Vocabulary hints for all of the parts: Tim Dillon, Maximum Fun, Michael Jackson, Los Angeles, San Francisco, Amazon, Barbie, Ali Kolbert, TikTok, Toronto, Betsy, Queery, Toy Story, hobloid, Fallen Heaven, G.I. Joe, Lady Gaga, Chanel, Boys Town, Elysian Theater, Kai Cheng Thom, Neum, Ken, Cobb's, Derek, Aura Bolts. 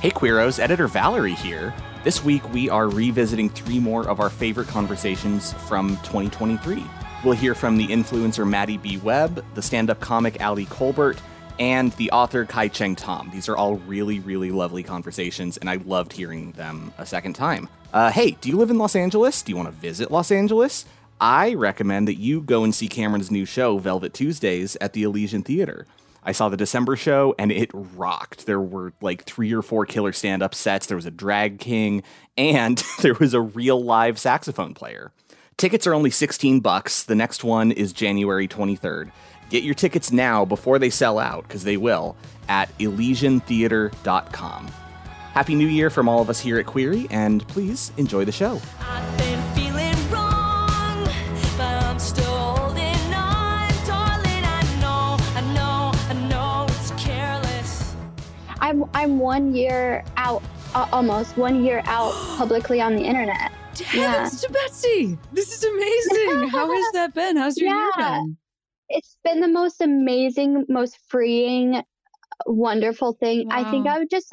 Hey Queeros, editor Valerie here. This week we are revisiting three more of our favorite conversations from 2023. We'll hear from the influencer Madi B. Webb, the stand-up comic Ali Kolbert, and the author Kai Cheng Thom. These are all really, really lovely conversations, and I loved hearing them a second time. Hey, do you live in Los Angeles? Do you want to visit Los Angeles? I recommend that you go and see Cameron's new show, Velvet Tuesdays, at the Elysian Theater. I saw the December show, and it rocked. There were like 3 or 4 killer stand-up sets, there was a drag king, and there was a real live saxophone player. Tickets are only $16. The next one is January 23rd. Get your tickets now before they sell out, because they will, at ElysianTheater.com. Happy New Year from all of us here at Queery, and please enjoy the show. I've been feeling wrong, but I'm still holding on, darling. I know it's careless. I'm 1 year out, almost 1 year out publicly on the internet. Heavens to Betsy! This is amazing! How has that been? How's your year been? It's been the most amazing, most freeing, wonderful thing. Wow. I think I would just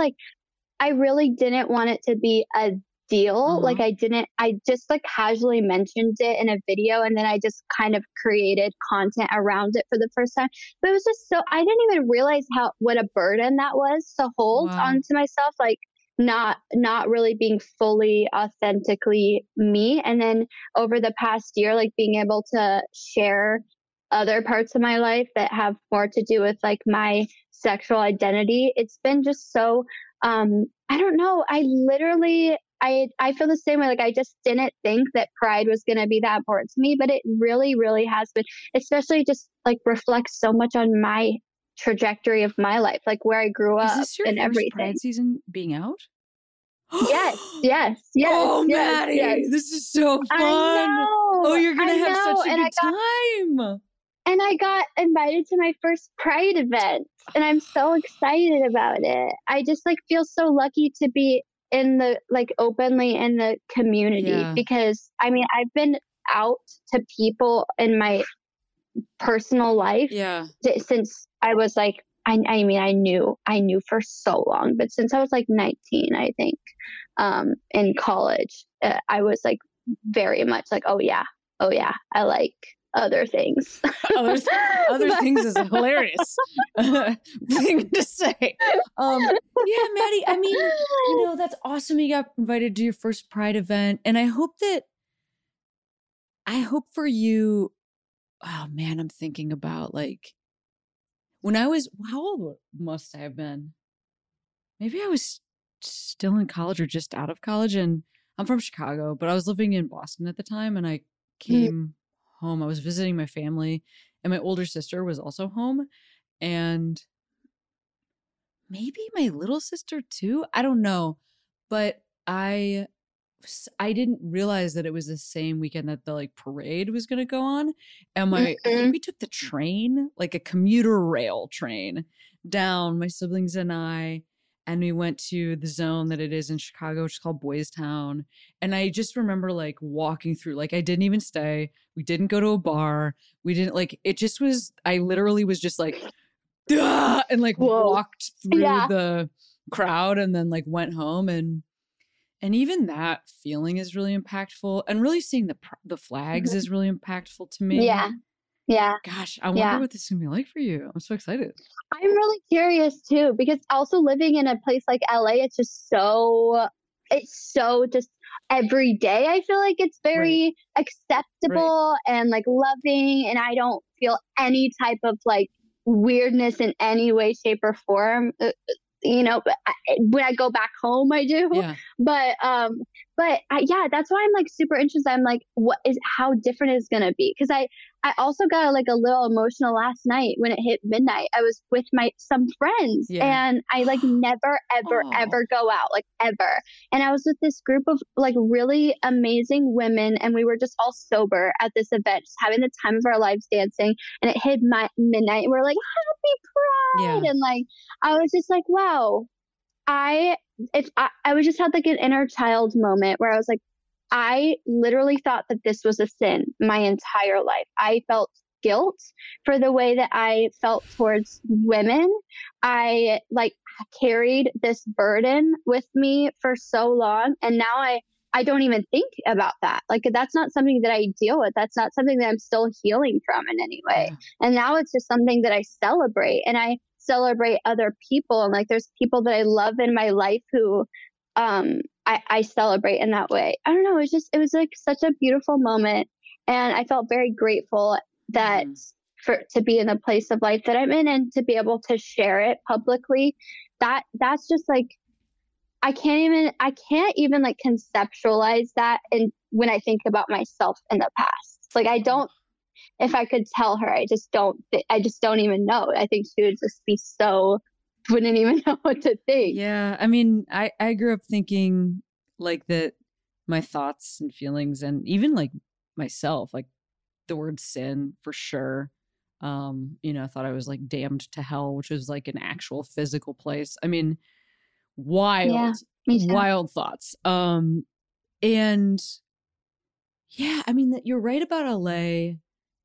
I really didn't want it to be a deal. Uh-huh. I just casually mentioned it in a video, and then I just kind of created content around it for the first time. But it was just so, I didn't even realize what a burden that was to hold onto myself. Not really being fully authentically me. And then over the past year, being able to share other parts of my life that have more to do with my sexual identity. It's been just so, I don't know. I feel the same way. I just didn't think that pride was going to be that important to me, but it really, really has been, especially just reflects so much on my trajectory of my life, where I grew up. Is this your and first everything. Pride season being out? Yes. Oh, yes, Maddie, yes. This is so fun. I know. Oh, you're gonna have such a good time. And I got invited to my first Pride event, and I'm so excited about it. I just feel so lucky to be in the openly in the community because I've been out to people in my personal life since I was I knew for so long, but since I was 19, I think, in college, I was very much oh yeah, I like other things. Other things is a hilarious thing to say. Yeah, Maddie, that's awesome. You got invited to your first Pride event, and I hope for you. Oh man, I'm thinking about when I was, how old must I have been? Maybe I was still in college or just out of college, and I'm from Chicago, but I was living in Boston at the time, and I came home. I was visiting my family, and my older sister was also home, and maybe my little sister too. I don't know, but I didn't realize that it was the same weekend that the parade was going to go on. And I think we took the train, a commuter rail train down, my siblings and I, and we went to the zone that it is in Chicago, which is called Boys Town. And I just remember walking through, I didn't even stay. We didn't go to a bar. We didn't it just was, I literally was just duh, and whoa, walked through the crowd, and then went home. And even that feeling is really impactful, and really seeing the flags is really impactful to me. Yeah. Gosh, I wonder what this is going to be like for you. I'm so excited. I'm really curious too, because also living in a place like LA, it's just so, just every day. I feel it's very acceptable and loving, and I don't feel any type of weirdness in any way, shape, or form. But when I go back home, I do. But that's why I'm like super interested. I'm like, how different is going to be? Cause I also got like a little emotional last night when it hit midnight. I was with some friends and I like never, ever, ever go out, like ever. And I was with this group of like really amazing women, and we were just all sober at this event, just having the time of our lives dancing. And it hit midnight and we're like, happy pride. Yeah. And like, I was just like, wow. I was just had like an inner child moment where I was like, I literally thought that this was a sin my entire life. I felt guilt for the way that I felt towards women. I like carried this burden with me for so long. And now I don't even think about that. Like, that's not something that I deal with. That's not something that I'm still healing from in any way. Yeah. And now it's just something that I celebrate, and I celebrate other people. And like, there's people that I love in my life who, I celebrate in that way. I don't know. It was like such a beautiful moment. And I felt very grateful that to be in the place of life that I'm in and to be able to share it publicly. That's just like, I can't even like conceptualize that. And when I think about myself in the past, like if I could tell her, I just don't even know. I think she would just be so, wouldn't even know what to think. Yeah. I mean, I grew up thinking like that my thoughts and feelings and even like myself, like the word sin for sure. I thought I was like damned to hell, which was like an actual physical place. I mean, wild thoughts. I mean, that you're right about LA.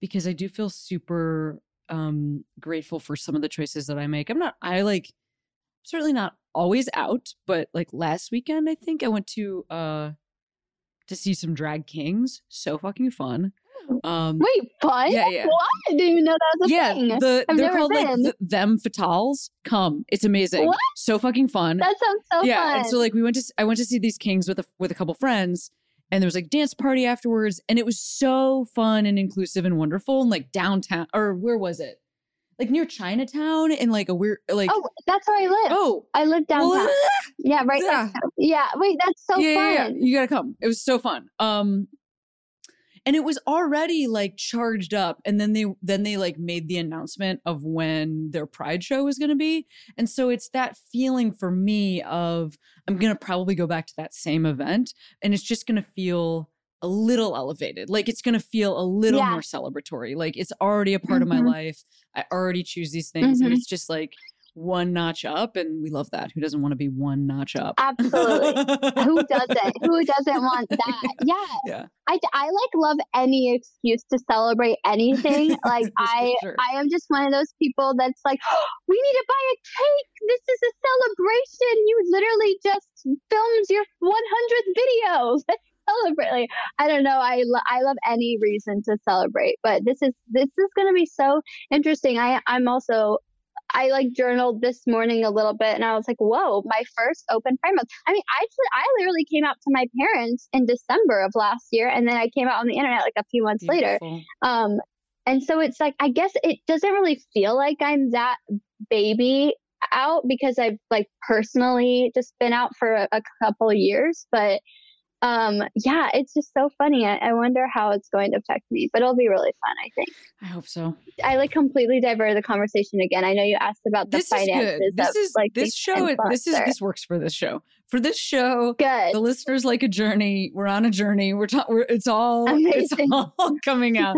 Because I do feel super grateful for some of the choices that I make. Certainly not always out, but like last weekend, I think I went to see some drag kings. So fucking fun. Wait, fun? Yeah. What? I didn't even know that was a thing. They're called like Them Fatales. Come. It's amazing. What? So fucking fun. That sounds so fun. Yeah. And so like I went to see these kings with a couple friends. And there was like dance party afterwards, and it was so fun and inclusive and wonderful, and like downtown, or where was it? Like near Chinatown, and like a weird like. Oh, that's where I live. Oh, I live downtown. Yeah, right. Yeah. Yeah. Wait, that's so fun. Yeah. You gotta come. It was so fun. And it was already like charged up, and then they like made the announcement of when their Pride show was going to be, and so it's that feeling for me of I'm going to probably go back to that same event, and it's just going to feel a little elevated, like it's going to feel a little more celebratory, like it's already a part of my life. I already choose these things, and it's just like one notch up, and we love that. Who doesn't want to be one notch up? Absolutely. Who doesn't want that? Yeah. I like love any excuse to celebrate anything. Like sure. I am just one of those people that's like, oh, we need to buy a cake. This is a celebration. You literally just filmed your 100th video. Let's celebrate. Like, I don't know. I love any reason to celebrate, but this is going to be so interesting. I like journaled this morning a little bit, and I was like, whoa, my first open Pride month. I mean, I literally came out to my parents in December of last year, and then I came out on the internet like a few months later. And so it's like, I guess it doesn't really feel like I'm that baby out because I've like personally just been out for a couple years, but it's just so funny. I wonder how it's going to affect me, but it'll be really fun, I think. I hope so. I like completely diverted the conversation again. I know you asked about the finances. This works for this show. For this show, good. The listeners like a journey. We're on a journey. It's all coming out.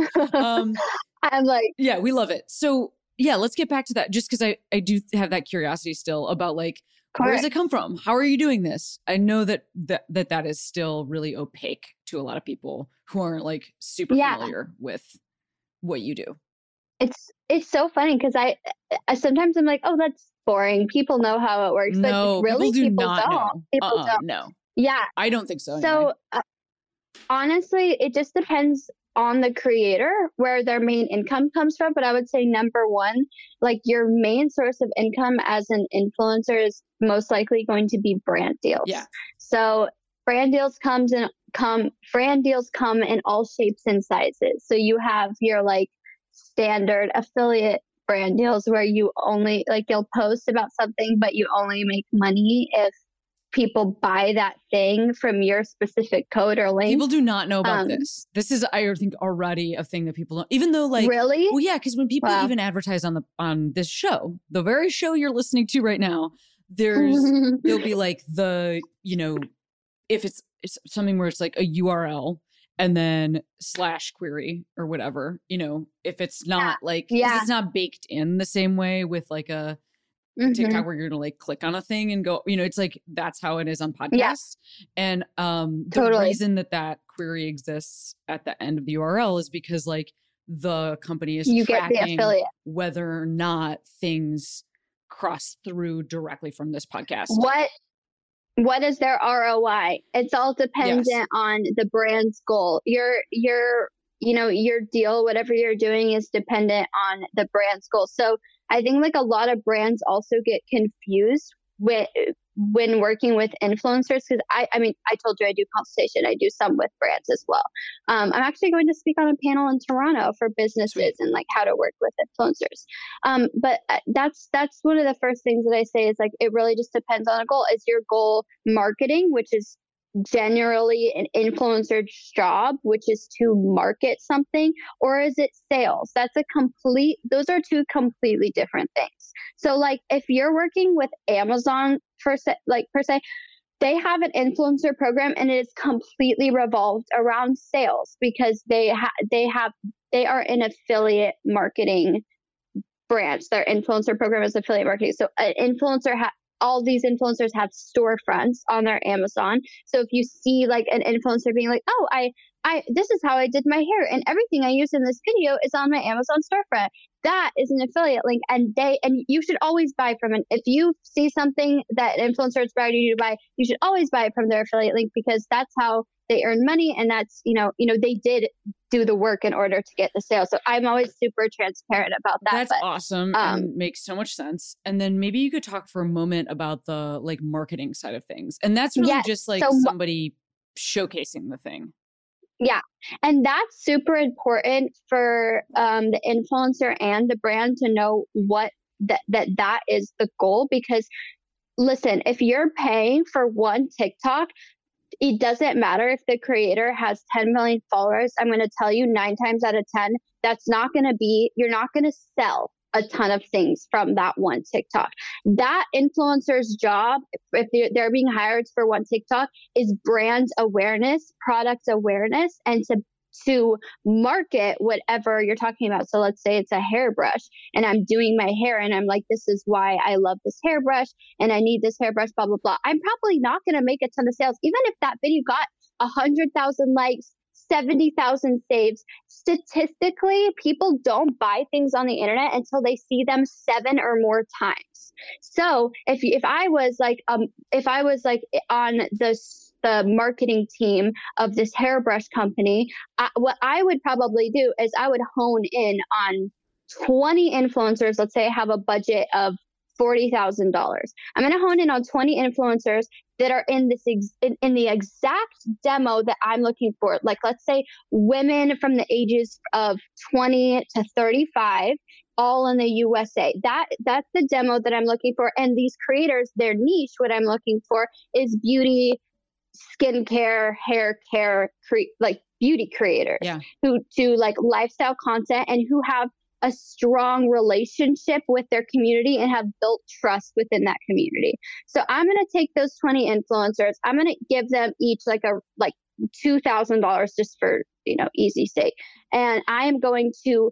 I'm like, yeah, we love it. So yeah, let's get back to that. Just because I do have that curiosity still about like, correct. Where does it come from? How are you doing this? I know that is still really opaque to a lot of people who aren't like super familiar with what you do. It's so funny because I sometimes I'm like, oh, that's boring. People know how it works. No, but really, people don't. People don't. No. Yeah. I don't think so. So honestly, it just depends on the creator where their main income comes from. But I would say number one, like your main source of income as an influencer is most likely going to be brand deals. Yeah. So brand deals come in all shapes and sizes. So you have your like standard affiliate brand deals where you only like you'll post about something, but you only make money if people buy that thing from your specific code or link. People do not know about this. This is, I think, already a thing that people don't, even though like... Really? Well, yeah, because when people even advertise on this show, the very show you're listening to right now, there'll be like the, you know, if it's something where it's like a URL and then /query or whatever, you know, if it's not it's not baked in the same way with like a TikTok where you're going to like click on a thing and go, you know, it's like, that's how it is on podcasts. Yeah. And the reason that query exists at the end of the URL is because like the company is tracking whether or not things cross through directly from this podcast. What is their ROI? It's all dependent on the brand's goal. Your deal, whatever you're doing, is dependent on the brand's goal. So I think like a lot of brands also get confused when working with influencers, because I mean, I told you I do consultation. I do some with brands as well. I'm actually going to speak on a panel in Toronto for businesses and like how to work with influencers. But that's one of the first things that I say is like, it really just depends on a goal. Is your goal marketing, which is generally an influencer's job, which is to market something, or is it sales? Those are two completely different things. So like if you're working with Amazon per se, they have an influencer program and it is completely revolved around sales because they are an affiliate marketing branch. Their influencer program is affiliate marketing. So an influencer all these influencers have storefronts on their Amazon. So if you see like an influencer being like, oh, I this is how I did my hair and everything I used in this video is on my Amazon storefront, that is an affiliate link. And you should always buy from it. If you see something that an influencer inspired you to buy, you should always buy it from their affiliate link because that's how they earn money. And that's, you know, they did do the work in order to get the sale. So I'm always super transparent about that. That's awesome. And makes so much sense. And then maybe you could talk for a moment about the like marketing side of things. And that's really just like somebody showcasing the thing. Yeah. And that's super important for the influencer and the brand to know what that is the goal. Because listen, if you're paying for one TikTok, it doesn't matter if the creator has 10 million followers. I'm going to tell you 9 times out of 10, that's not going to be, you're not going to sell a ton of things from that one TikTok. That influencer's job, if they're being hired for one TikTok, is brand awareness, product awareness, and to market whatever you're talking about. So let's say it's a hairbrush and I'm doing my hair and I'm like, this is why I love this hairbrush and I need this hairbrush, blah, blah, blah. I'm probably not going to make a ton of sales. Even if that video got 100,000 likes, 70,000 saves, statistically, people don't buy things on the internet until they see them 7 or more times. So if I was like on the marketing team of this hairbrush company, what I would probably do is I would hone in on 20 influencers. Let's say I have a budget of $40,000. I'm going to hone in on 20 influencers that are in this in the exact demo that I'm looking for. Like, let's say women from the ages of 20 to 35, all in the USA. That's the demo that I'm looking for. And these creators, their niche, what I'm looking for is beauty, skincare, hair care, like beauty creators who do like lifestyle content and who have a strong relationship with their community and have built trust within that community. So I'm going to take those 20 influencers. I'm going to give them each like $2,000 just for, you know, easy sake. And I am going to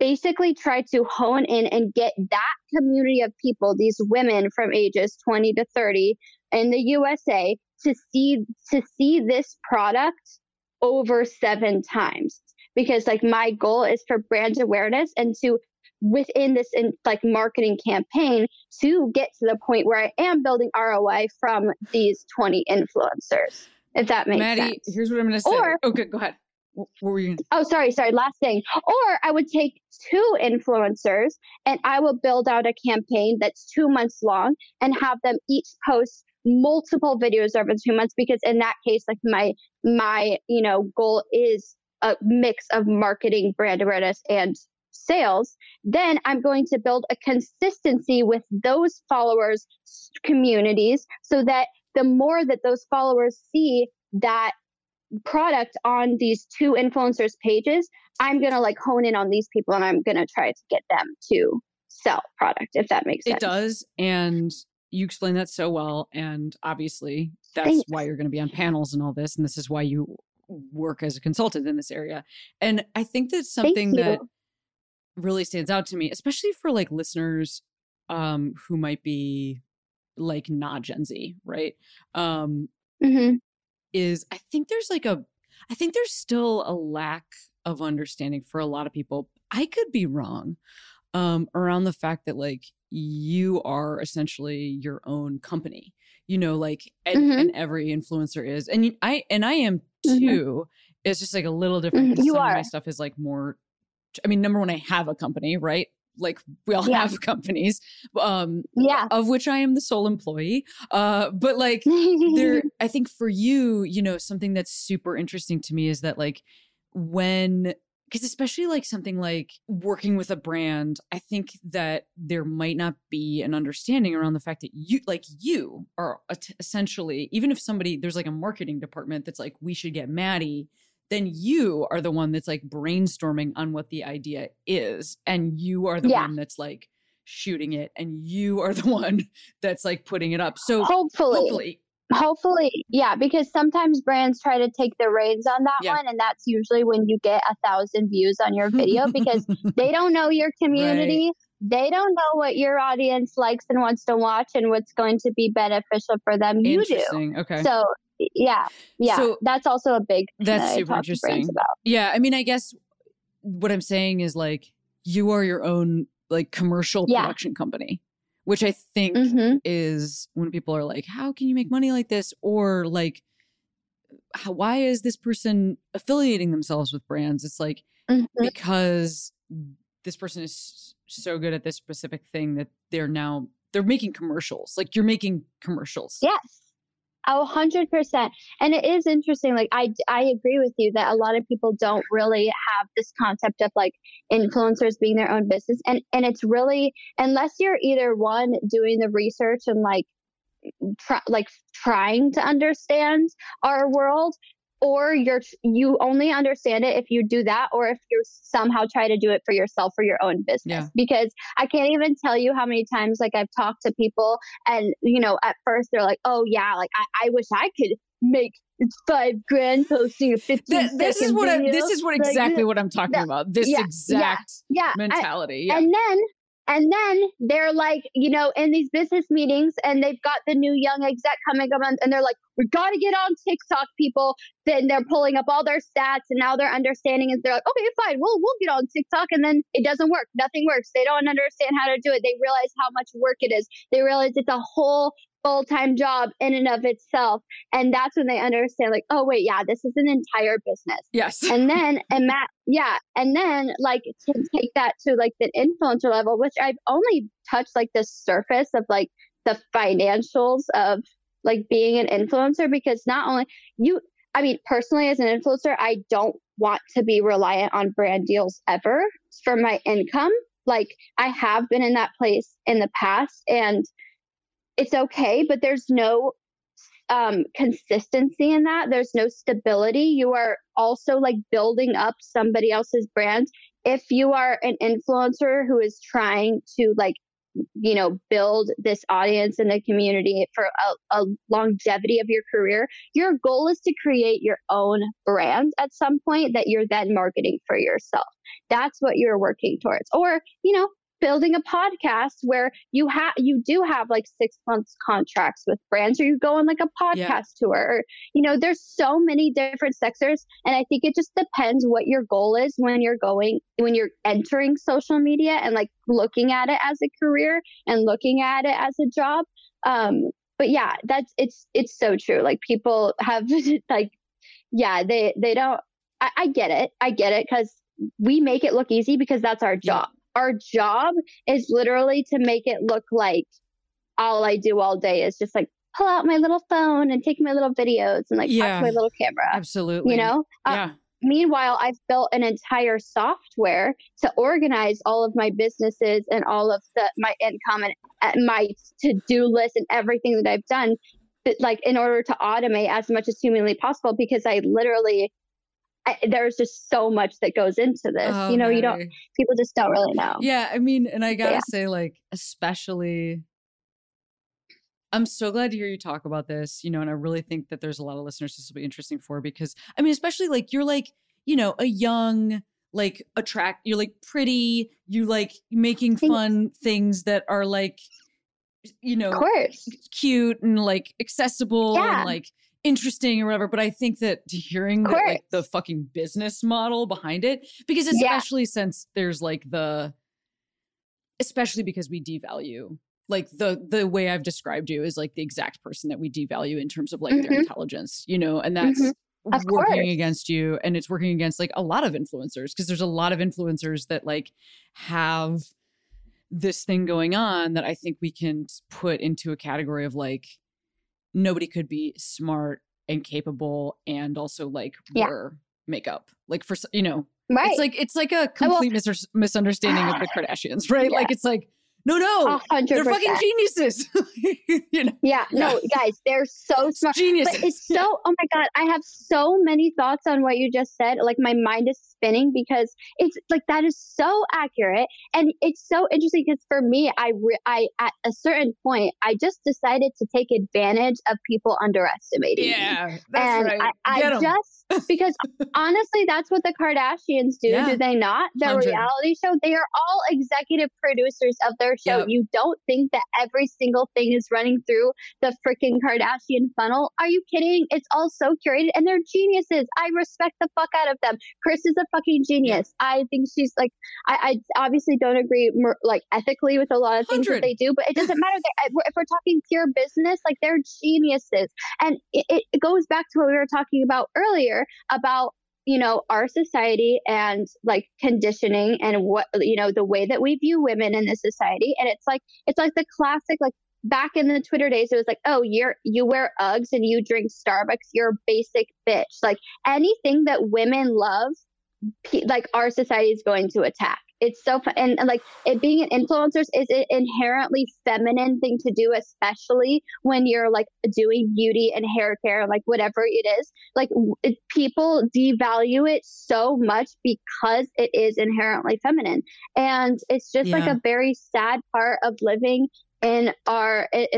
basically try to hone in and get that community of people, these women from ages 20 to 30 in the USA, to see this product over 7 times. Because like my goal is for brand awareness and to within this like marketing campaign to get to the point where I am building ROI from these 20 influencers. If that makes sense. Maddie, here's what I'm going to say. Okay, go ahead. What were you? Oh, sorry. Last thing. Or I would take 2 influencers and I will build out a campaign that's 2 months long and have them each post multiple videos over 2 months, because in that case, like my you know goal is a mix of marketing, brand awareness, and sales. Then I'm going to build a consistency with those followers' communities so that the more that those followers see that product on these two influencers' pages, I'm going to like hone in on these people and I'm going to try to get them to sell product, if that makes sense. It does. And you explain that so well. And obviously that's why you're going to be on panels and all this. And this is why you work as a consultant in this area. And I think that's something that really stands out to me, especially for like listeners who might be like not Gen Z, right? Is I think there's like a, I think there's still a lack of understanding for a lot of people. I could be wrong around the fact that like you are essentially your own company, you know, like, and every influencer is, and I am too. It's just like a little different. You some are. Of my stuff is like more, I mean, number one, I have a company, right? Like we all have companies, of which I am the sole employee. But like there, I think for you, you know, something that's super interesting to me is that like when, because especially like something like working with a brand, I think that there might not be an understanding around the fact that you are essentially, even if somebody, there's like a marketing department that's like, we should get Madi, then you are the one that's like brainstorming on what the idea is. And you are the one that's like shooting it. And you are the one that's like putting it up. So hopefully. Yeah. Because sometimes brands try to take the reins on that one. And that's usually when you get 1,000 views on your video because they don't know your community. Right. They don't know what your audience likes and wants to watch and what's going to be beneficial for them. You do. Okay. So yeah. So that's also a big thing that's super interesting. About. Yeah. I mean, I guess what I'm saying is like, you are your own like commercial production company, which I think is when people are like, how can you make money like this? Or like, why is this person affiliating themselves with brands? It's like, because this person is so good at this specific thing that they're making commercials. Like you're making commercials. Yes. 100%. And it is interesting. Like, I agree with you that a lot of people don't really have this concept of like influencers being their own business. And it's really, unless you're either one doing the research and like, trying to understand our world, or you only understand it if you do that, or if you somehow try to do it for yourself or your own business. Yeah. Because I can't even tell you how many times like I've talked to people and, you know, at first they're like, oh yeah, like I wish I could make $5,000 posting a 15-second video. This is what exactly what I'm talking about. This exact mentality. Yeah. And then they're like, you know, in these business meetings and they've got the new young exec coming up and they're like, we got to get on TikTok, people. Then they're pulling up all their stats and now they're understanding and they're like, okay, fine, we'll get on TikTok. And then it doesn't work. Nothing works. They don't understand how to do it. They realize how much work it is. They realize it's a whole full-time job in and of itself. And that's when they understand like, oh wait, yeah, this is an entire business. Yes. And then like to take that to like the influencer level, which I've only touched like the surface of like the financials of like being an influencer, because not only personally as an influencer, I don't want to be reliant on brand deals ever for my income. Like I have been in that place in the past and it's okay, but there's no consistency in that. There's no stability. You are also like building up somebody else's brand. If you are an influencer who is trying to like, you know, build this audience in the community for a longevity of your career, your goal is to create your own brand at some point that you're then marketing for yourself. That's what you're working towards. Or, you know, building a podcast where you do have like 6 months contracts with brands, or you go on like a podcast tour, or, you know, there's so many different sectors. And I think it just depends what your goal is when you're entering social media and like looking at it as a career and looking at it as a job. But yeah, it's so true. Like people have like, yeah, they don't, I get it. I get it. 'Cause we make it look easy because that's our job. Yeah. Our job is literally to make it look like all I do all day is just like pull out my little phone and take my little videos and like talk to my little camera. Absolutely. You know? Meanwhile, I've built an entire software to organize all of my businesses and all of my income and my to-do list and everything that I've done like in order to automate as much as humanly possible, because I literally, there's just so much that goes into this. Oh, you know, right. You don't, people just don't really know. Yeah. I mean, and I gotta say, like, especially, I'm so glad to hear you talk about this, you know, and I really think that there's a lot of listeners this will be interesting for, because I mean, especially like, you're like, you know, a young, like you're like pretty, you like making fun things that are like, you know, cute and like accessible and like interesting or whatever. But I think that hearing that, like the fucking business model behind it, because especially since there's like the, especially because we devalue, like the way I've described you is like the exact person that we devalue in terms of like their intelligence, you know, and that's working against you. And it's working against like a lot of influencers, because there's a lot of influencers that like have this thing going on that I think we can put into a category of like, nobody could be smart and capable and also like wear makeup. Like for, you know, it's like a complete misunderstanding of the Kardashians, right? Yeah. Like, it's like, no, 100%. They're fucking geniuses. You know? Yeah, no, guys, they're so smart. Geniuses. But it's so, oh my God, I have so many thoughts on what you just said. Like, my mind is spinning because it's like, that is so accurate. And it's so interesting because for me, I at a certain point, I just decided to take advantage of people underestimating me. That's and right. I just, because honestly, that's what the Kardashians do. Yeah. Do they not? Their reality show, they are all executive producers of their show. Yep. You don't think that every single thing is running through the freaking Kardashian funnel? Are you kidding? It's all so curated and they're geniuses. I respect the fuck out of them. Chris is a fucking genius. Yeah. I think she's like, I obviously don't agree like ethically with a lot of things that they do, but it doesn't matter. If we're talking pure business, like, they're geniuses. And it goes back to what we were talking about earlier about, you know, our society and like conditioning and what, you know, the way that we view women in this society. And it's like the classic, like back in the Twitter days, it was like, oh, you wear Uggs and you drink Starbucks, you're a basic bitch. Like, anything that women love, like, our society is going to attack. It's so fun. And like, it being an influencer is an inherently feminine thing to do, especially when you're like doing beauty and hair care, like whatever it is. Like, people devalue it so much because it is inherently feminine. And it's just like a very sad part of living in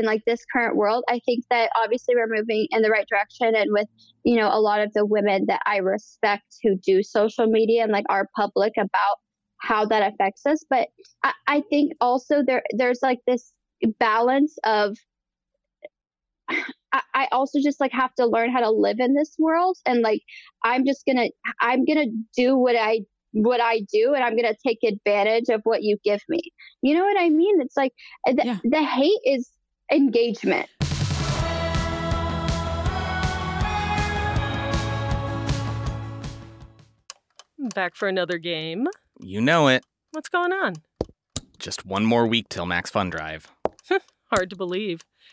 like this current world. I think that obviously we're moving in the right direction, and with, you know, a lot of the women that I respect who do social media and like are public about how that affects us. But I think also there's like this balance of, I also just like have to learn how to live in this world. And like, I'm gonna do what I do, and I'm going to take advantage of what you give me. You know what I mean? It's like the hate is engagement. Back for another game. You know it. What's going on? Just one more week till Max Fun Drive. Hard to believe.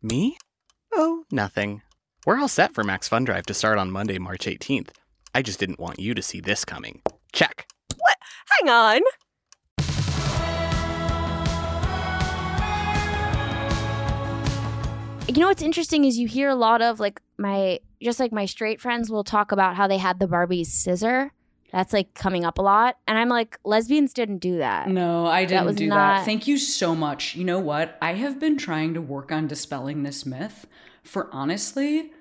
Me? Oh, nothing. We're all set for Max Fun Drive to start on Monday, March 18th. I just didn't want you to see this coming. Check. What? Hang on. You know what's interesting is you hear a lot of like my straight friends will talk about how they had the Barbie scissor. That's like coming up a lot. And I'm like, lesbians didn't do that. No, I didn't do that. Thank you so much. You know what? I have been trying to work on dispelling this myth for honestly,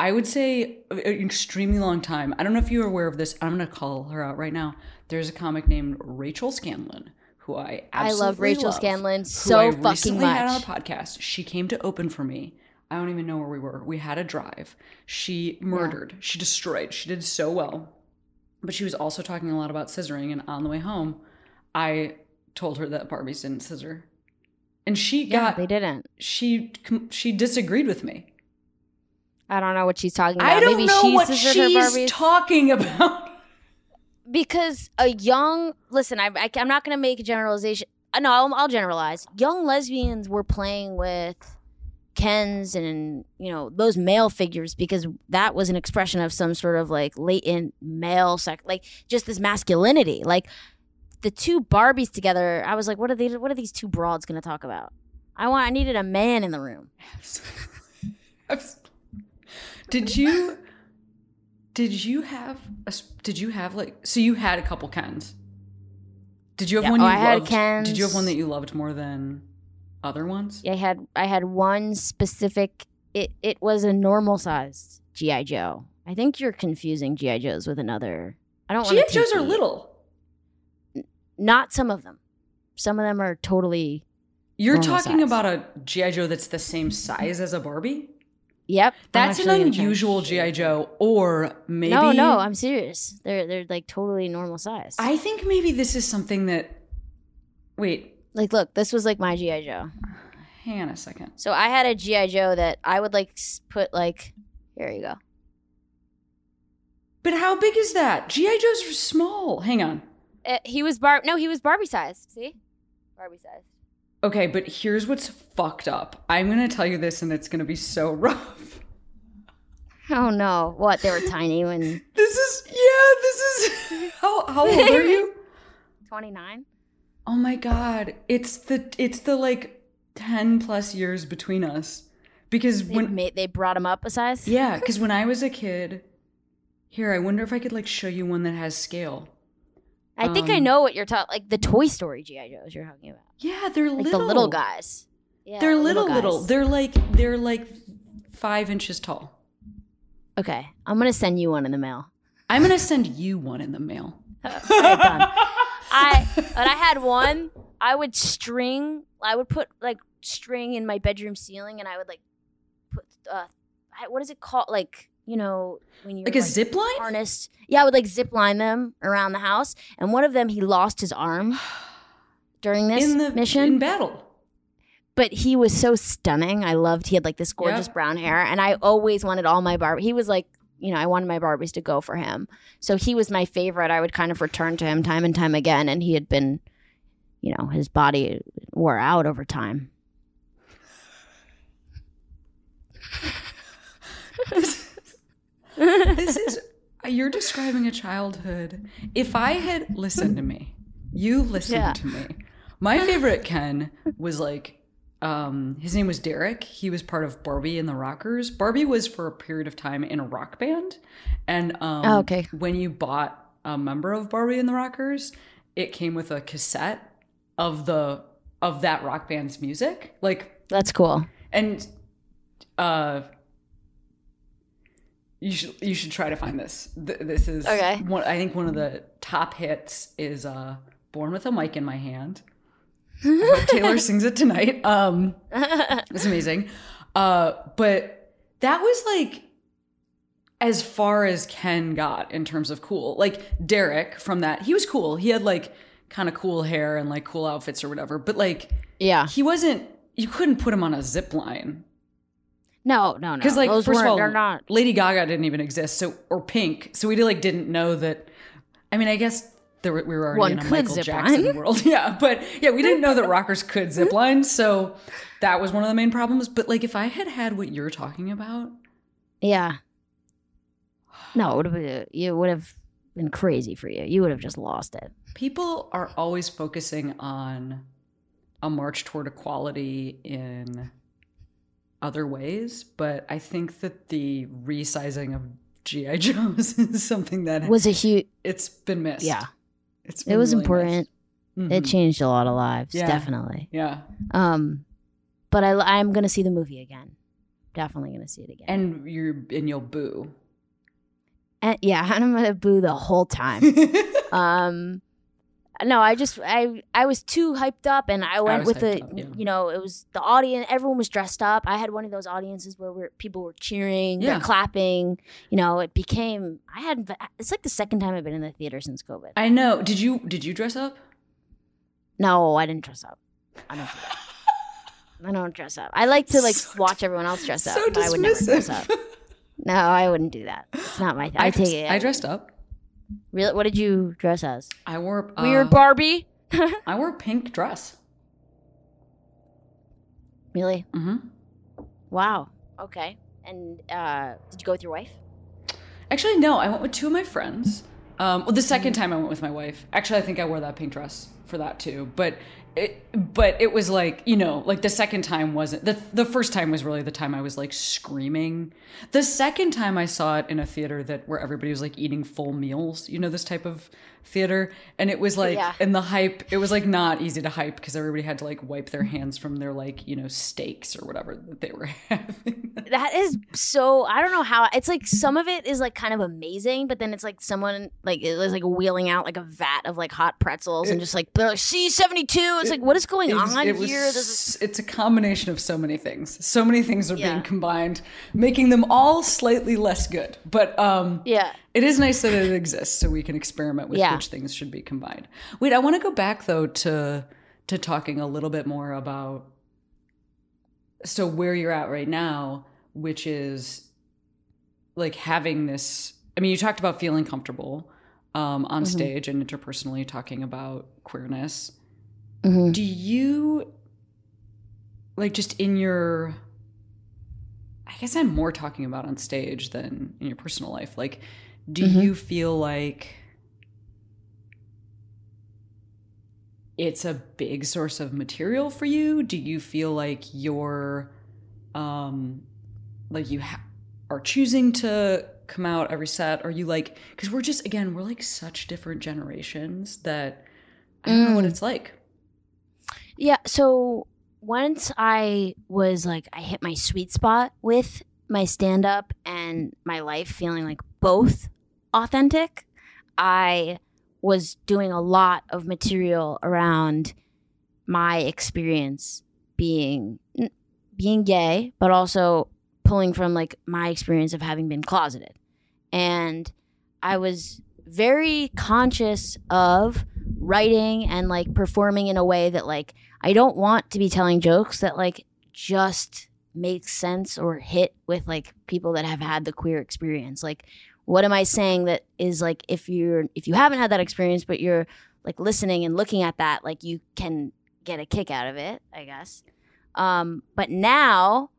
I would say an extremely long time. I don't know if you're aware of this. I'm going to call her out right now. There's a comic named Rachel Scanlon, who I absolutely love. I love Rachel Scanlon so fucking much. I recently had on a podcast. She came to open for me. I don't even know where we were. We had a drive. She murdered. Yeah. She destroyed. She did so well. But she was also talking a lot about scissoring, and on the way home, I told her that Barbies didn't scissor, and she got they didn't. She disagreed with me, I don't know what she's talking about. I don't know what she's talking about. Because a young... Listen, I'm not going to make a generalization. No, I'll generalize. Young lesbians were playing with Kens and, you know, those male figures because that was an expression of some sort of, like, latent male sex. Like, just this masculinity. Like, the two Barbies together, I was like, what are these two broads going to talk about? I needed a man in the room. So you had a couple Kens. Did you have one you loved? I had Kens. Did you have one that you loved more than other ones? Yeah, I had one specific. It was a normal sized G.I. Joe. I think you're confusing G.I. Joes with another. I don't want G.I. Joes are little. Not some of them. Some of them are totally. You're talking about a G.I. Joe that's the same size as a Barbie? Yep. That's an unusual G.I. Joe, or maybe... No, I'm serious. They're like totally normal size. I think maybe this is something that... Wait. Like, look, this was like my G.I. Joe. Hang on a second. So I had a G.I. Joe that I would like put like... Here you go. But how big is that? G.I. Joes are small. Hang on. He was Barbie sized. See? Barbie sized. Okay, but here's what's fucked up. I'm going to tell you this, and it's going to be so rough. Oh, no. What? They were tiny when... This is... How old are you? 29. Oh, my God. It's the like, 10 plus years between us. Because they brought him up a size? Yeah, because when I was a kid... Here, I wonder if I could, like, show you one that has scale. I think I know what you're talking... Like, the Toy Story G.I. Joes you're talking about. Yeah, they're like little. The little guys. Yeah, they're little. They're like 5 inches tall. Okay. I'm going to send you one in the mail. Okay, done. I had one. I would put string in my bedroom ceiling, and I would, like, put... what is it called? Like... You know, when you're like a zip line? Harnessed. Yeah, I would like zip line them around the house. And one of them, he lost his arm during this mission. In battle. But he was so stunning. He had like this gorgeous brown hair. And I always wanted all my Barbie. He was like, you know, I wanted my Barbies to go for him. So he was my favorite. I would kind of return to him time and time again. And he had been, you know, his body wore out over time. You're describing a childhood. If I had listened to me, you listened to me. My favorite Ken was like, his name was Derek. He was part of Barbie and the Rockers. Barbie was for a period of time in a rock band. And when you bought a member of Barbie and the Rockers, it came with a cassette of that rock band's music. Like, that's cool. And, You should try to find this. This is okay. I think one of the top hits is "Born with a Mic in My Hand." I hope Taylor sings it tonight. It's amazing. But that was like as far as Ken got in terms of cool. Like Derek from that, he was cool. He had like kind of cool hair and like cool outfits or whatever. But like, yeah, he wasn't. You couldn't put him on a zip line. No. Because, like, first of all, Lady Gaga didn't even exist, or Pink. So we didn't know that. I mean, I guess we were already in a Michael Jackson world. Yeah, but yeah, we didn't know that rockers could zip line. So that was one of the main problems. But like, if I had what you're talking about, yeah, no, it would have been crazy for you. You would have just lost it. People are always focusing on a march toward equality in other ways, but I think that the resizing of G.I. Joes is something that was a huge... It's been missed. Yeah. It was really important. Mm-hmm. It changed a lot of lives, definitely. Yeah. But I'm going to see the movie again. Definitely going to see it again. And you'll boo. And I'm going to boo the whole time. No, I was too hyped up, and I went with the, you know, it was the audience. Everyone was dressed up. I had one of those audiences where people were cheering, they're clapping. You know, it became. It's like the second time I've been in the theater since COVID. I know. Did you dress up? No, I didn't dress up. I don't dress up. I like to watch everyone else dress up. So dismissive. I would never dress up. No, I wouldn't do that. It's not my thing. I take it. I dressed up. Really? What did you dress as? I wore... we were Barbie. I wore a pink dress. Really? Mm-hmm. Wow. Okay. And did you go with your wife? Actually, no. I went with two of my friends. Well, the second time I went with my wife. Actually, I think I wore that pink dress for that too. But it was like, you know, like the second time wasn't... The first time was really the time I was like screaming. The second time I saw it in a theater where everybody was like eating full meals, you know, this type of theater. And it was like, and the hype, it was like not easy to hype because everybody had to like wipe their hands from their like, you know, steaks or whatever that they were having. That is so, I don't know how, it's like some of it is like kind of amazing, but then it's like someone like, it was like wheeling out like a vat of like hot pretzels and just like, they're like, see, 72. It's like, what is going on here? It's a combination of so many things. So many things are being combined, making them all slightly less good. But it is nice that it exists so we can experiment with which things should be combined. Wait, I want to go back though to talking a little bit more about so where you're at right now, which is like having this. I mean, you talked about feeling comfortable on stage and interpersonally talking about queerness. Mm-hmm. Do you like just in your, I guess I'm more talking about on stage than in your personal life. Like, do you feel like it's a big source of material for you? Do you feel like you're, like you are choosing to come out every set? Are you like, cause we're just, again, we're like such different generations that I don't know what it's like. Yeah, so once I was like, I hit my sweet spot with my stand-up and my life feeling like both authentic, I was doing a lot of material around my experience being gay, but also pulling from like my experience of having been closeted. And I was very conscious of writing and like performing in a way that like I don't want to be telling jokes that like just make sense or hit with like people that have had the queer experience. Like, what am I saying that is like if you haven't had that experience but you're like listening and looking at that, like you can get a kick out of it, I guess. But now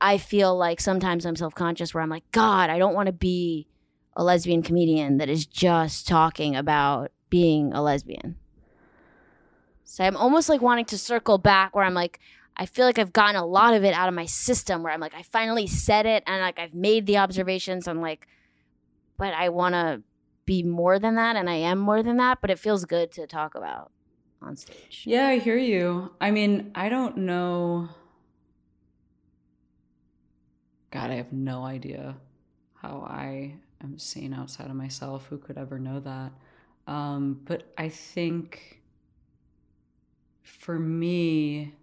I feel like sometimes I'm self-conscious where I'm like, God, I don't want to be a lesbian comedian that is just talking about being a lesbian. So I'm almost like wanting to circle back where I'm like, I feel like I've gotten a lot of it out of my system where I'm like, I finally said it and like I've made the observations. I'm like, but I want to be more than that and I am more than that, but it feels good to talk about on stage. Yeah, I hear you. I mean, I don't know. God, I have no idea how I am sane outside of myself. Who could ever know that? But I think for me,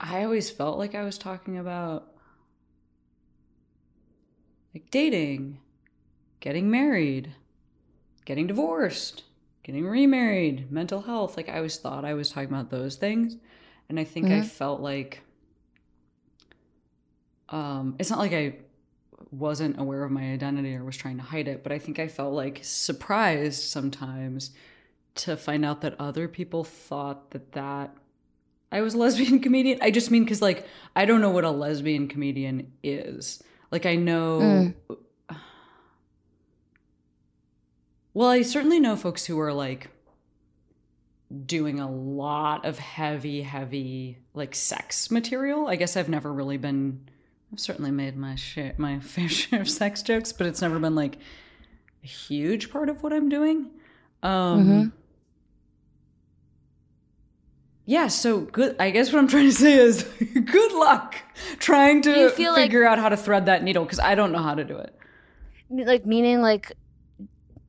I always felt like I was talking about like dating, getting married, getting divorced, getting remarried, mental health. Like I always thought I was talking about those things. And I think I felt like, it's not like I wasn't aware of my identity or was trying to hide it, but I think I felt like surprised sometimes to find out that other people thought that I was a lesbian comedian. I just mean because like I don't know what a lesbian comedian is. Like I know well, I certainly know folks who are like doing a lot of heavy like sex material. I guess I've never really been... I've certainly made my fair share of sex jokes, but it's never been like a huge part of what I'm doing. Yeah, so good. I guess what I'm trying to say is good luck trying to figure out how to thread that needle because I don't know how to do it. Like meaning like,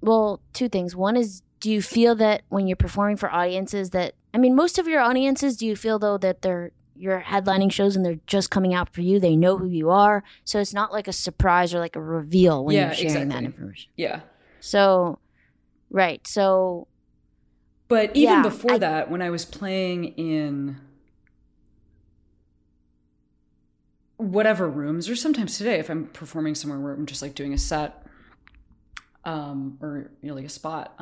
well, two things. One is, do you feel that when you're performing for audiences that, I mean, most of your audiences, do you feel though that they're... you're headlining shows and they're just coming out for you. They know who you are. So it's not like a surprise or like a reveal when you're sharing that information. Yeah. So, right. So. But even before that, when I was playing in whatever rooms, or sometimes today if I'm performing somewhere where I'm just like doing a set, or you know, like a spot,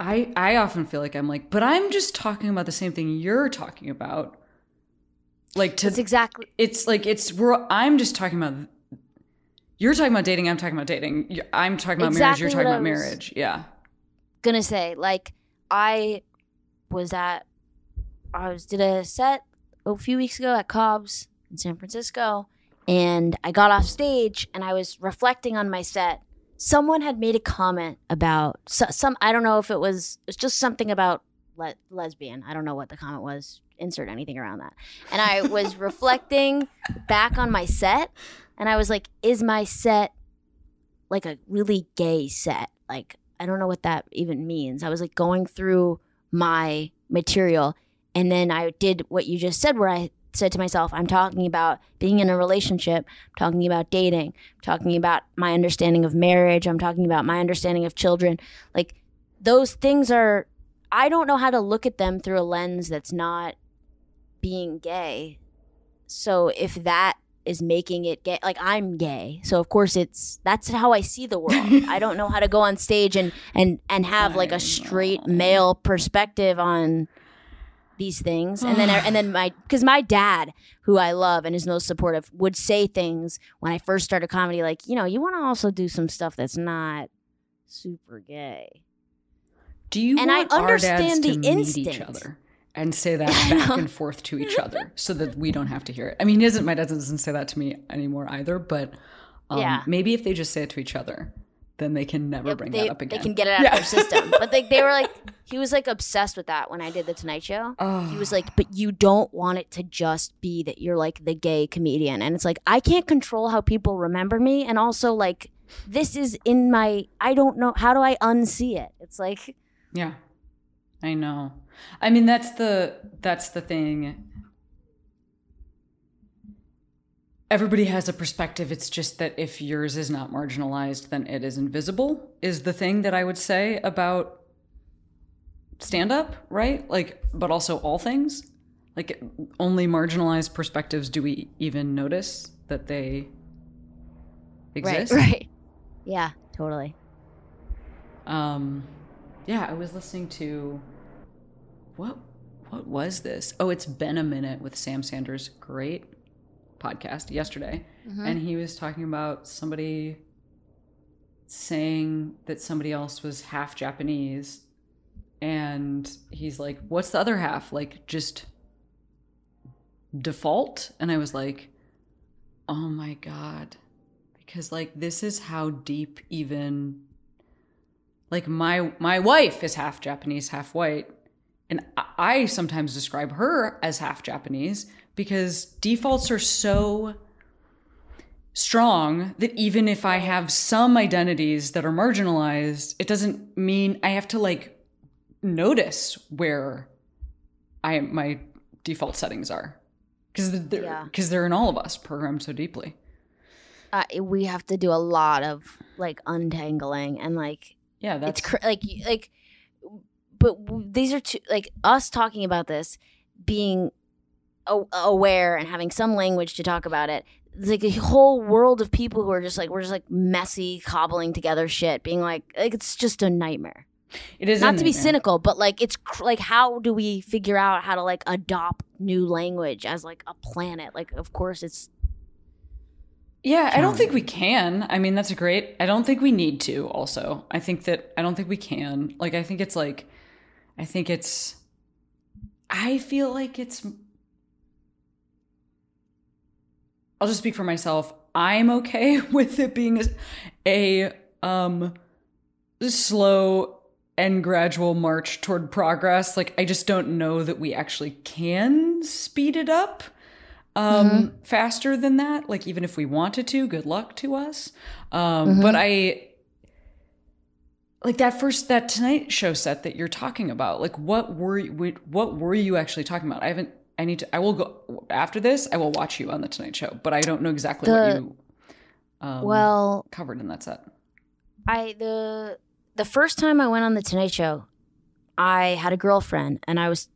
I often feel like I'm like, but I'm just talking about the same thing you're talking about. Like to, it's exactly, it's like, it's where I'm just talking about, you're talking about dating, I'm talking about dating, I'm talking about marriage, you're talking about marriage. Yeah. Gonna say, like, I did a set a few weeks ago at Cobb's in San Francisco, and I got off stage and I was reflecting on my set. Someone had made a comment about some, I don't know if it's just something about lesbian. I don't know what the comment was. Insert anything around that. And I was reflecting back on my set, and I was like, is my set like a really gay set? Like, I don't know what that even means. I was like going through my material, and then I did what you just said, where I said to myself, I'm talking about being in a relationship, I'm talking about dating, I'm talking about my understanding of marriage, I'm talking about my understanding of children. Like, those things are, I don't know how to look at them through a lens that's not being gay. So if that is making it gay, like, I'm gay, so of course that's how I see the world. I don't know how to go on stage and have like a straight male perspective on these things. And then because my dad, who I love and is most supportive, would say things when I first started comedy, like, you know, you want to also do some stuff that's not super gay. Do you and want I understand our dads to the meet instinct. Each other and say that back and forth to each other so that we don't have to hear it? I mean, my dad doesn't say that to me anymore either, but maybe if they just say it to each other, then they can never bring that up again. They can get it out of their system. But they were like, he was like obsessed with that when I did The Tonight Show. Oh. He was like, but you don't want it to just be that you're like the gay comedian. And it's like, I can't control how people remember me. And also, like, this is in my, I don't know, how do I unsee it? It's like... Yeah, I know. I mean, that's the thing. Everybody has a perspective. It's just that if yours is not marginalized, then it is invisible, is the thing that I would say about stand-up, right? Like, but also all things. Like, only marginalized perspectives do we even notice that they exist. Right. Yeah, totally. Yeah, I was listening to, what was this? Oh, It's Been a Minute with Sam Sanders, great podcast, yesterday. Mm-hmm. And he was talking about somebody saying that somebody else was half Japanese. And he's like, what's the other half? Like, just default? And I was like, oh my God. Because, like, this is how deep even... Like, my wife is half Japanese, half white, and I sometimes describe her as half Japanese because defaults are so strong that even if I have some identities that are marginalized, it doesn't mean I have to, like, notice where my default settings are, because they're in all of us, programmed so deeply. We have to do a lot of, like, untangling and, like... Yeah, that's... It's these are two... Like, us talking about this, being aware and having some language to talk about it, it's like a whole world of people who are just like, we're just like messy, cobbling together shit, being like it's just a nightmare. It is Not to be cynical, but, like, it's like, how do we figure out how to, like, adopt new language as, like, a planet? Like, of course it's... Yeah, I don't think we can. I mean, that's great. I don't think we need to also. I don't think we can. Like, I feel like it's, I'll just speak for myself. I'm okay with it being a slow and gradual march toward progress. Like, I just don't know that we actually can speed it up. Faster than that, like, even if we wanted to, good luck to us. But I, like, that Tonight Show set that you're talking about, like, what were you actually talking about? I will go after this. I will watch you on the Tonight Show, but I don't know exactly what you covered in that set. The first time I went on the Tonight Show, I had a girlfriend and I was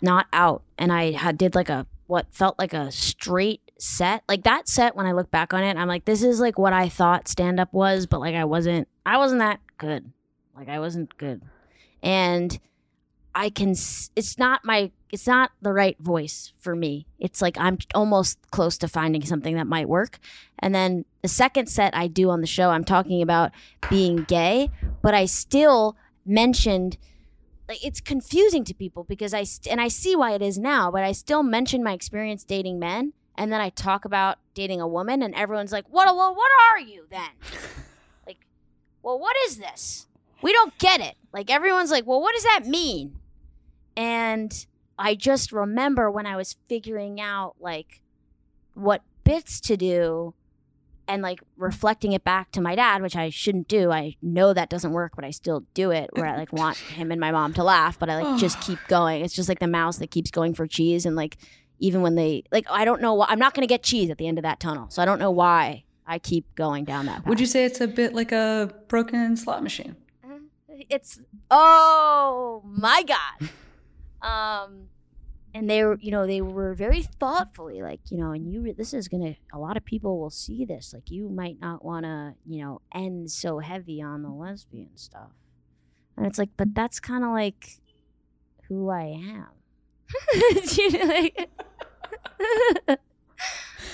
not out, and I did like a what felt like a straight set. Like that set, when I look back on it, I'm like, this is like what I thought stand up was, but like I wasn't that good. Like I wasn't good. And I can, it's not the right voice for me. It's like I'm almost close to finding something that might work. And then the second set I do on the show, I'm talking about being gay, but I still mentioned, like, it's confusing to people because I see why it is now, but I still mention my experience dating men. And then I talk about dating a woman and everyone's like, well, what are you then? Like, well, what is this? We don't get it. Like everyone's like, well, what does that mean? And I just remember when I was figuring out like what bits to do and like reflecting it back to my dad, which I shouldn't do. I know that doesn't work, but I still do it where I like want him and my mom to laugh, but I like just keep going. It's just like the mouse that keeps going for cheese. And like, even when they like, I don't know why I'm not going to get cheese at the end of that tunnel. So I don't know why I keep going down that path. Would you say it's a bit like a broken slot machine? It's, oh my God. And they were, you know, they were very thoughtfully like, you know, and you, this is going to, a lot of people will see this. Like you might not want to, you know, end so heavy on the lesbian stuff. And it's like, but that's kind of like who I am. You know, like,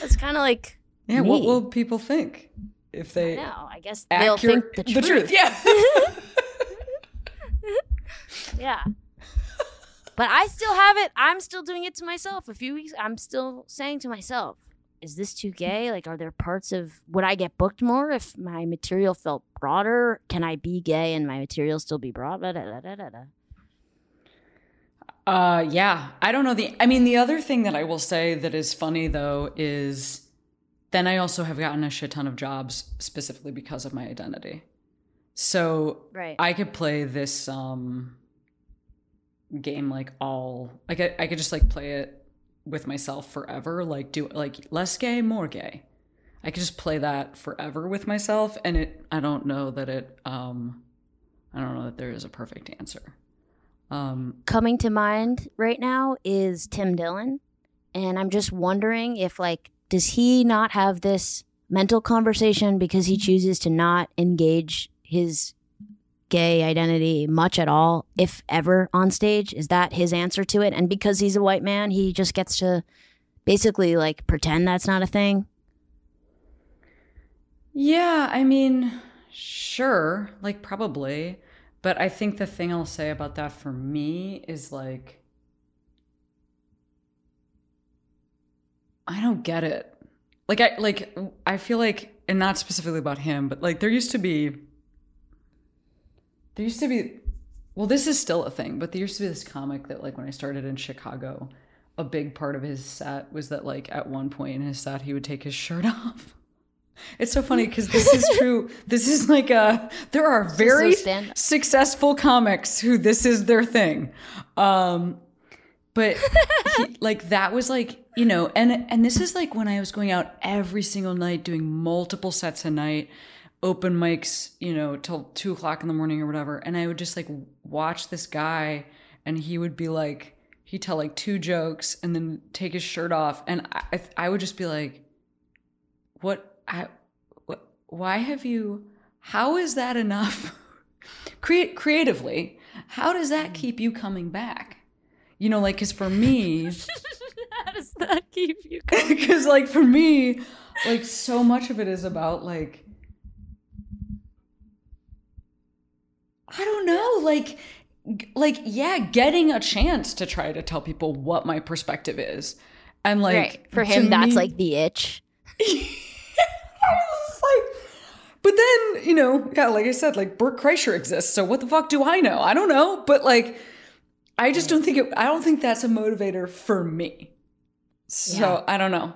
that's kind of like, yeah, me. What will people think if they, no, I guess they'll think the truth. Yeah. Yeah. But I still have it. I'm still doing it to myself. A few weeks, I'm still saying to myself, is this too gay? Like, are there parts of, would I get booked more if my material felt broader? Can I be gay and my material still be broad? Yeah. I don't know. The other thing that I will say that is funny, though, is then I also have gotten a shit ton of jobs specifically because of my identity. So right. I could play this game I could just like play it with myself forever, like do like less gay, more gay. I could just play that forever with myself, and I don't know that there is a perfect answer. Coming to mind right now is Tim Dillon, and I'm just wondering if like does he not have this mental conversation because he chooses to not engage his gay identity much at all, if ever, on stage? Is that his answer to it? And because he's a white man, he just gets to basically like pretend that's not a thing? Yeah, I mean, sure, like probably. But I think the thing I'll say about that for me is like, I don't get it. Like I feel like, and not specifically about him, but like there used to be, well, this is still a thing, but there used to be this comic that like when I started in Chicago, a big part of his set was that like at one point in his set, he would take his shirt off. It's so funny because this is true. This is like there are very successful comics who this is their thing. But he, like that was like, you know, and this is like when I was going out every single night, doing multiple sets a night, open mics, you know, till 2:00 in the morning or whatever. And I would just like watch this guy, and he would be like, he'd tell like two jokes and then take his shirt off. And I would just be like, why have you, how is that enough? Creatively, how does that keep you coming back? You know, like, 'cause for me, how does that keep you coming? Because like for me, like so much of it is about like, I don't know, like, yeah, getting a chance to try to tell people what my perspective is. And like, right. For him, that's like the itch. But then, you know, yeah, like I said, like Bert Kreischer exists. So what the fuck do I know? I don't know. But like, I just don't think that's a motivator for me. So yeah. I don't know.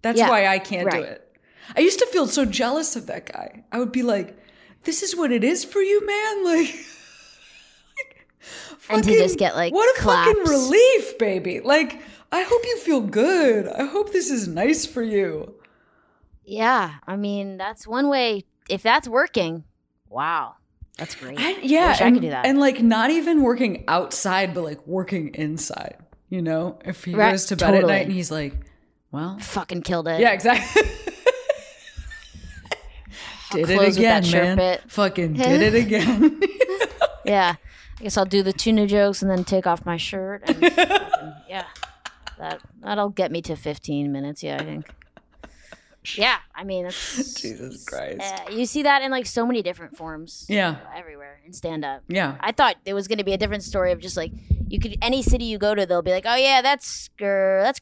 That's why I can't do it. I used to feel so jealous of that guy. I would be like, this is what it is for you, man. Like fucking, and to just get like, what a claps. Fucking relief, baby. Like, I hope you feel good. I hope this is nice for you. Yeah. I mean, that's one way. If that's working, wow. That's great. I wish I could do that. And like not even working outside, but like working inside. You know, if he goes to bed at night and he's like, well, fucking killed it. Yeah, exactly. Did it again, man. Fucking did it again. Yeah. I guess I'll do the tuna jokes and then take off my shirt. And fucking, yeah. That'll get me to 15 minutes. Yeah, I think. Yeah. I mean, that's, Jesus Christ. You see that in like so many different forms. Yeah. Everywhere in stand up. Yeah. I thought there was going to be a different story of just like, you could, any city you go to, they'll be like, oh yeah, that's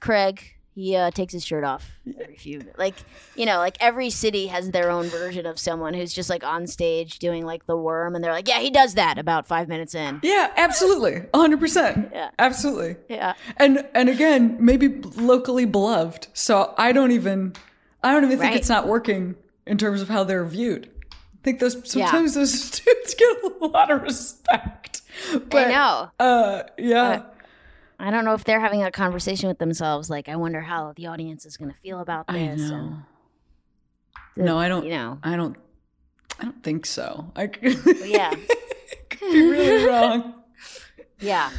Craig. He takes his shirt off every few, like, you know, like every city has their own version of someone who's just like on stage doing like the worm, and they're like, yeah, he does that about 5 minutes in. Yeah, absolutely. 100%. Yeah. Absolutely. Yeah. And again, maybe locally beloved. So I don't even think it's not working in terms of how they're viewed. I think sometimes those dudes get a lot of respect. But, I know. Yeah. I don't know if they're having a conversation with themselves. Like, I wonder how the audience is going to feel about this. I know. I don't. You know, I don't think so. Could be really wrong. Yeah.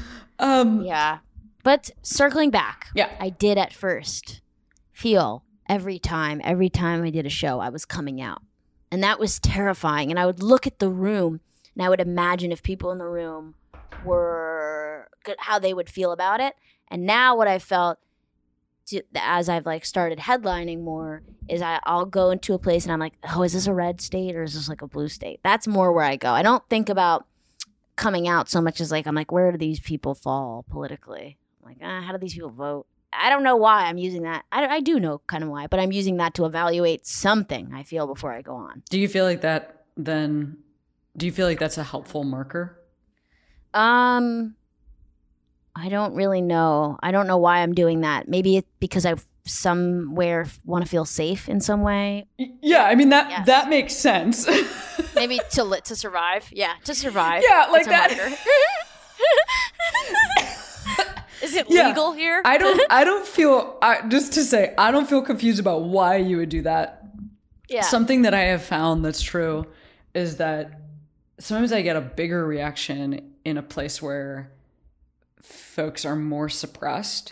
But circling back. Yeah. I did at first feel every time I did a show, I was coming out, and that was terrifying. And I would look at the room, and I would imagine if people in the room how they would feel about it. And now what I felt as I've like started headlining more is I'll go into a place and I'm like, oh, is this a red state or is this like a blue state? That's more where I go. I don't think about coming out so much as like, I'm like, where do these people fall politically? I'm like, how do these people vote? I don't know why I'm using that. I do know kind of why, but I'm using that to evaluate something I feel before I go on. Do you feel like that's a helpful marker? I don't really know. I don't know why I'm doing that. Maybe it's because I somewhere want to feel safe in some way. Yeah, I mean, that makes sense. Maybe to survive. Yeah, to survive. Yeah, like that. Is it legal here? I don't feel confused about why you would do that. Yeah. Something that I have found that's true is that sometimes I get a bigger reaction in a place where folks are more suppressed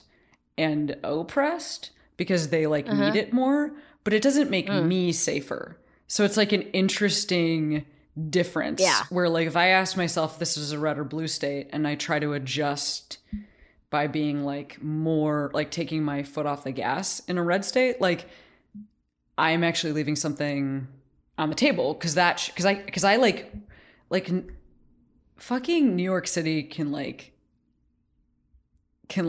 and oppressed because they like need it more, but it doesn't make me safer. So it's like an interesting difference where like if I ask myself, this is a red or blue state, and I try to adjust by being like more like taking my foot off the gas in a red state, like I'm actually leaving something on the table because I like fucking New York City can I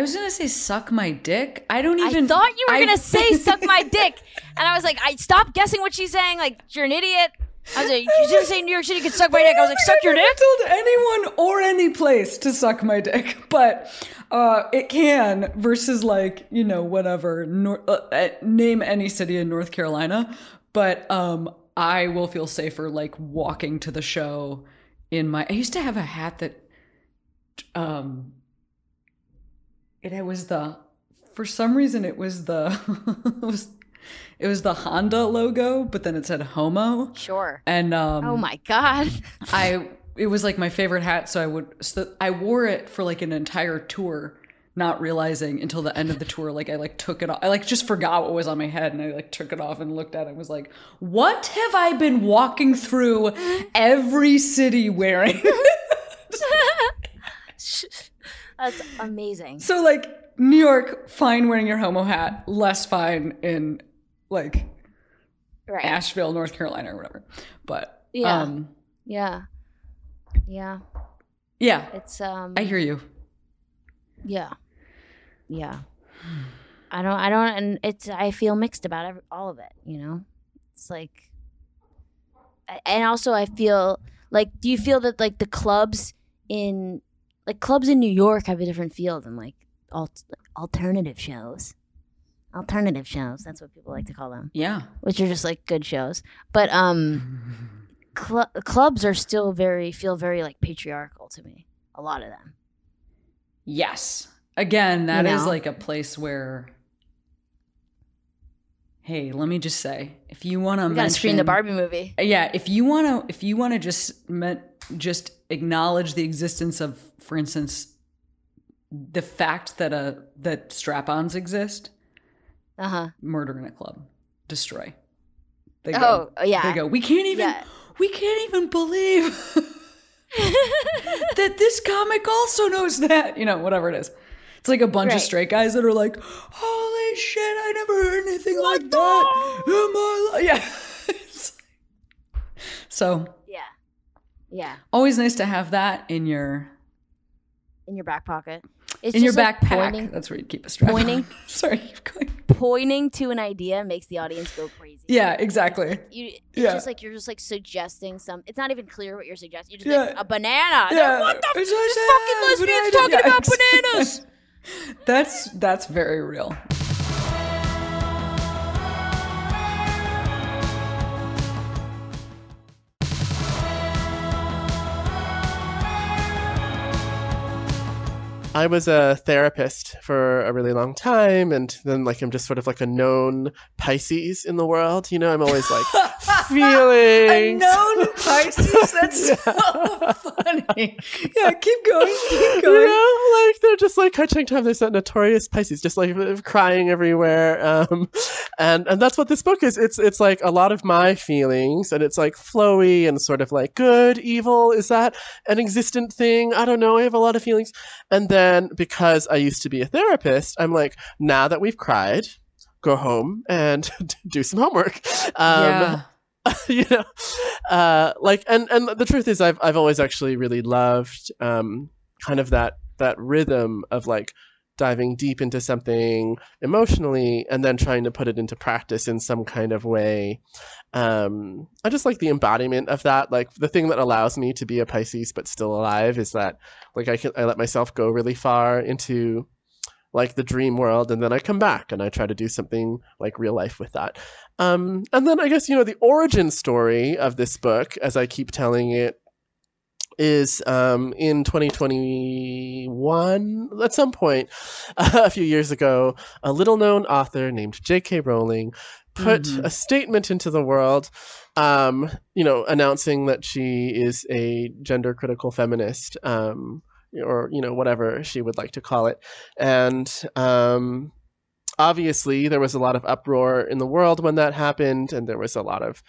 was going to say suck my dick. I thought you were going to say suck my dick. And I was like, I stopped guessing what she's saying. Like, you're an idiot. I was like, you didn't say New York City could suck my dick. I was like, suck your dick? I told anyone or any place to suck my dick, but it can versus like, you know, whatever. Name any city in North Carolina, but I will feel safer like walking to the show in my... I used to have a hat that... it was the Honda logo, but then it said homo. Sure. And oh my God. It was like my favorite hat, so I wore it for like an entire tour, not realizing until the end of the tour, like I like took it off. I like just forgot what was on my head, and I like took it off and looked at it and was like, what have I been walking through every city wearing? That's amazing. So like New York, fine wearing your homo hat, less fine in like Asheville, North Carolina or whatever. But yeah. It's I hear you. Yeah. I don't and it's I feel mixed about all of it, you know? It's like and also I feel like, do you feel that like the clubs in New York have a different feel than like alternative shows? Alternative shows, that's what people like to call them. Yeah. Which are just like good shows. But clubs are still feel very like patriarchal to me. A lot of them. Yes. Again, that is like a place where, hey, let me just say, if you want to mention... You got to screen the Barbie movie. Yeah, if you want to just acknowledge the existence of, for instance, the fact that that strap-ons exist, murder in a club, destroy. They go, they go, we can't even believe that this comic also knows that, you know, whatever it is. It's like a bunch of straight guys that are like, holy shit, I never heard anything like that in my life. Yeah. So. Yeah. Yeah. Always nice to have that in your. In your back pocket. It's in your like backpack. Pointing, that's where you keep a strap. Pointing. Sorry. Pointing to an idea makes the audience go crazy. Yeah, exactly. Just like you're just like suggesting some. It's not even clear what you're suggesting. You're just like a banana. Yeah. What the fuck? There's fucking lesbians talking about bananas. That's very real. I was a therapist for a really long time, and then like I'm just sort of like a known Pisces in the world. You know, I'm always like feelings. A known Pisces? That's so funny. Yeah, keep going, keep going. You know, like they're just like Kai Cheng Thom. There's that notorious Pisces, just like crying everywhere. And that's what this book is. It's like a lot of my feelings, and it's like flowy and sort of like good, evil. Is that an existent thing? I don't know. I have a lot of feelings. And then and because I used to be a therapist, I'm like, now that we've cried, go home and do some homework. You know, like, and the truth is, I've always actually really loved kind of that rhythm of like diving deep into something emotionally and then trying to put it into practice in some kind of way. I just like the embodiment of that. Like the thing that allows me to be a Pisces but still alive is that like I let myself go really far into like the dream world, and then I come back and I try to do something like real life with that. And then I guess, you know, the origin story of this book, as I keep telling it, is in 2021, at some point, a few years ago, a little-known author named J.K. Rowling put a statement into the world, you know, announcing that she is a gender-critical feminist, or, you know, whatever she would like to call it. And obviously, there was a lot of uproar in the world when that happened, and there was a lot of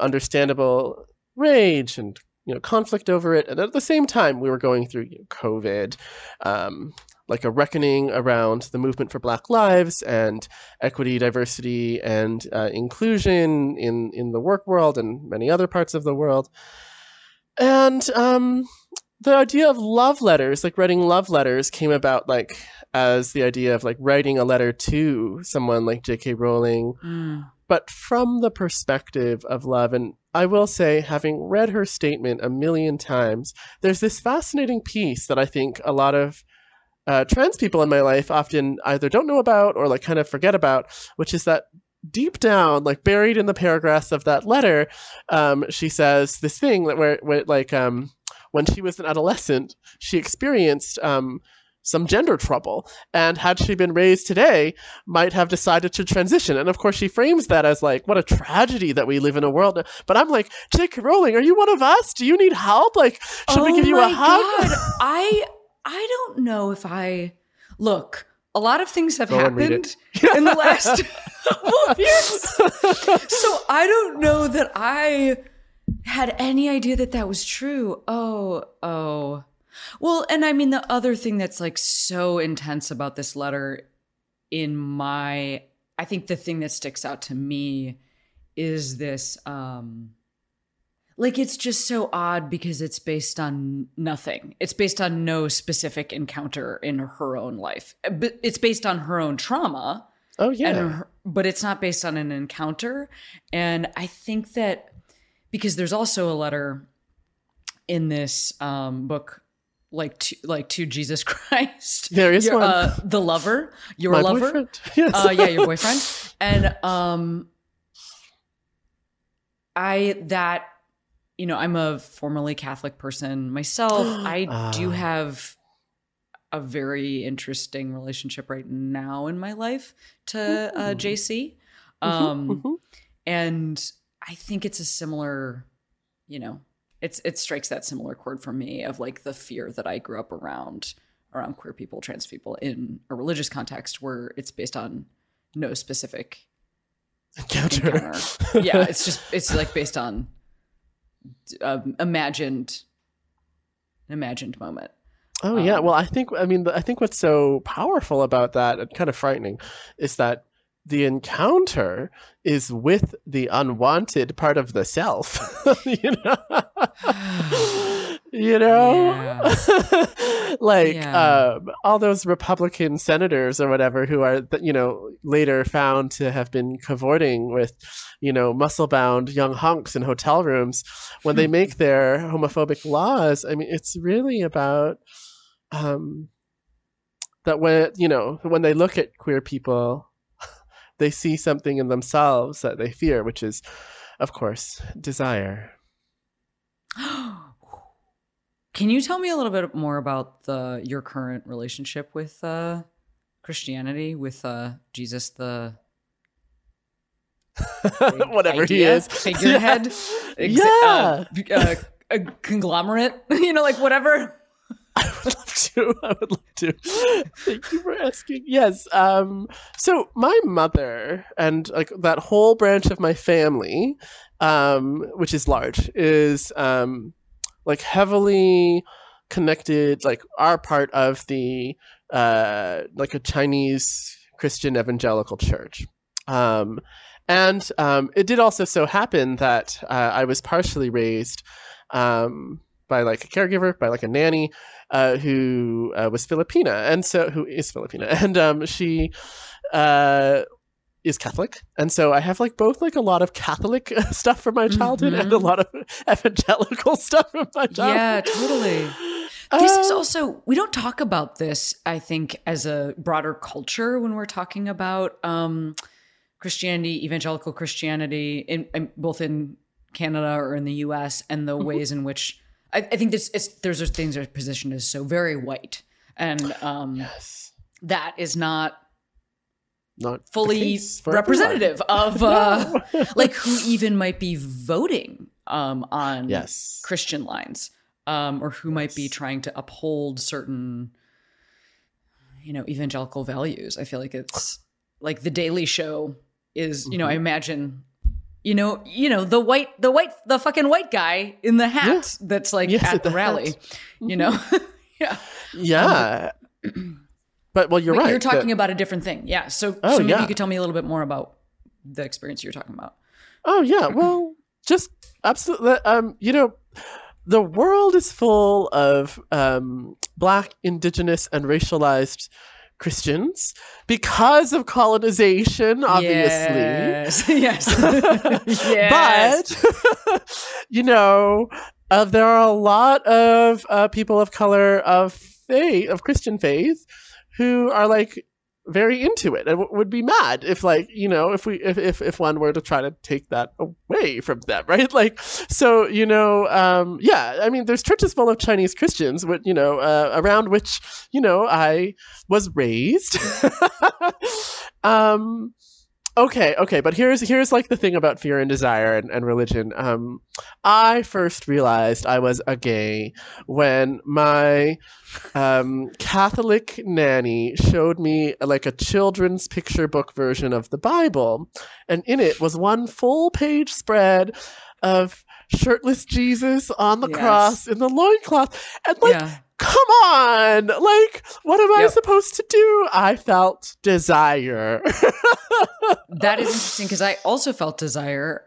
understandable rage and, you know, conflict over it. And at the same time, we were going through, you know, COVID, like a reckoning around the movement for Black lives and equity, diversity, and inclusion in the work world and many other parts of the world. And the idea of love letters, like writing love letters, came about like as the idea of like writing a letter to someone like J.K. Rowling, but from the perspective of love. And I will say, having read her statement a million times, there's this fascinating piece that I think a lot of trans people in my life often either don't know about or like kind of forget about, which is that deep down, like buried in the paragraphs of that letter, she says this thing that where like when she was an adolescent, she experienced some gender trouble, and had she been raised today, might have decided to transition. And of course she frames that as like, what a tragedy that we live in a world. But I'm like, J.K. Rowling, are you one of us? Do you need help? Like, should we give you a hug? God. I don't know if look, a lot of things have happened in the last couple of years. So I don't know that I had any idea that was true. Oh. Well, and I mean, the other thing that's like so intense about this letter I think the thing that sticks out to me is this, like, it's just so odd because it's based on nothing. It's based on no specific encounter in her own life. But it's based on her own trauma. Oh, yeah. But it's not based on an encounter. And I think that because there's also a letter in this book, to Jesus Christ, there is one. The lover, your My lover, boyfriend. Yes. Your boyfriend, and you know, I'm a formerly Catholic person myself. I do have a very interesting relationship right now in my life to JC, and I think it's a similar, you know. It strikes that similar chord for me of like the fear that I grew up around around queer people, trans people in a religious context where it's based on no specific encounter. Yeah, it's just, it's like based on an imagined moment. Oh, yeah. Well, I think what's so powerful about that and kind of frightening is that the encounter is with the unwanted part of the self, you know? You know? Yeah. Like, yeah. All those Republican senators or whatever who are, you know, later found to have been cavorting with, you know, muscle-bound young hunks in hotel rooms when they make their homophobic laws. I mean, it's really about that when, you know, when they look at queer people, they see something in themselves that they fear, which is, of course, desire. Can you tell me a little bit more about your current relationship with Christianity, with Jesus, the whatever he is, figurehead, a conglomerate, you know, like whatever. I would love to. Thank you for asking. Yes. So my mother and like that whole branch of my family, which is large, is like heavily connected, like are part of the like a Chinese Christian evangelical church. And it did also so happen that I was partially raised by like a caregiver, by like a nanny, who was Filipina, and so who is Filipina, and she is Catholic, and so I have like both like a lot of Catholic stuff from my childhood and a lot of evangelical stuff from my childhood. Yeah, totally. This is also, we don't talk about this, I think, as a broader culture when we're talking about Christianity, evangelical Christianity, in both in Canada or in the U.S., and the ways in which I think there's things that are positioned as so very white, and yes. That is not fully representative everyone. Of like who even might be voting on yes. Christian lines, or who yes. might be trying to uphold certain, you know, evangelical values. I feel like it's like The Daily Show is, you know, I imagine. You know, the fucking white guy in the hat that's like at the rally, you know? Yeah. But, well, you're right. You're talking about a different thing. Yeah. So maybe you could tell me a little bit more about the experience you're talking about. Oh, yeah. Well, just absolutely. You know, the world is full of Black, Indigenous, and racialized Christians because of colonization, obviously. Yes. But, you know, there are a lot of people of color of Christian faith who are like very into it and would be mad if, like, you know, if one were to try to take that away from them, right? Like, so, you know, I mean, there's churches full of Chinese Christians, you know, around which, you know, I was raised. Okay. But here's like the thing about fear and desire and religion. I first realized I was a gay when my Catholic nanny showed me like a children's picture book version of the Bible. And in it was one full page spread of shirtless Jesus on the cross in the loincloth. And like... Yeah. Come on! Like, what am I supposed to do? I felt desire. That is interesting because I also felt desire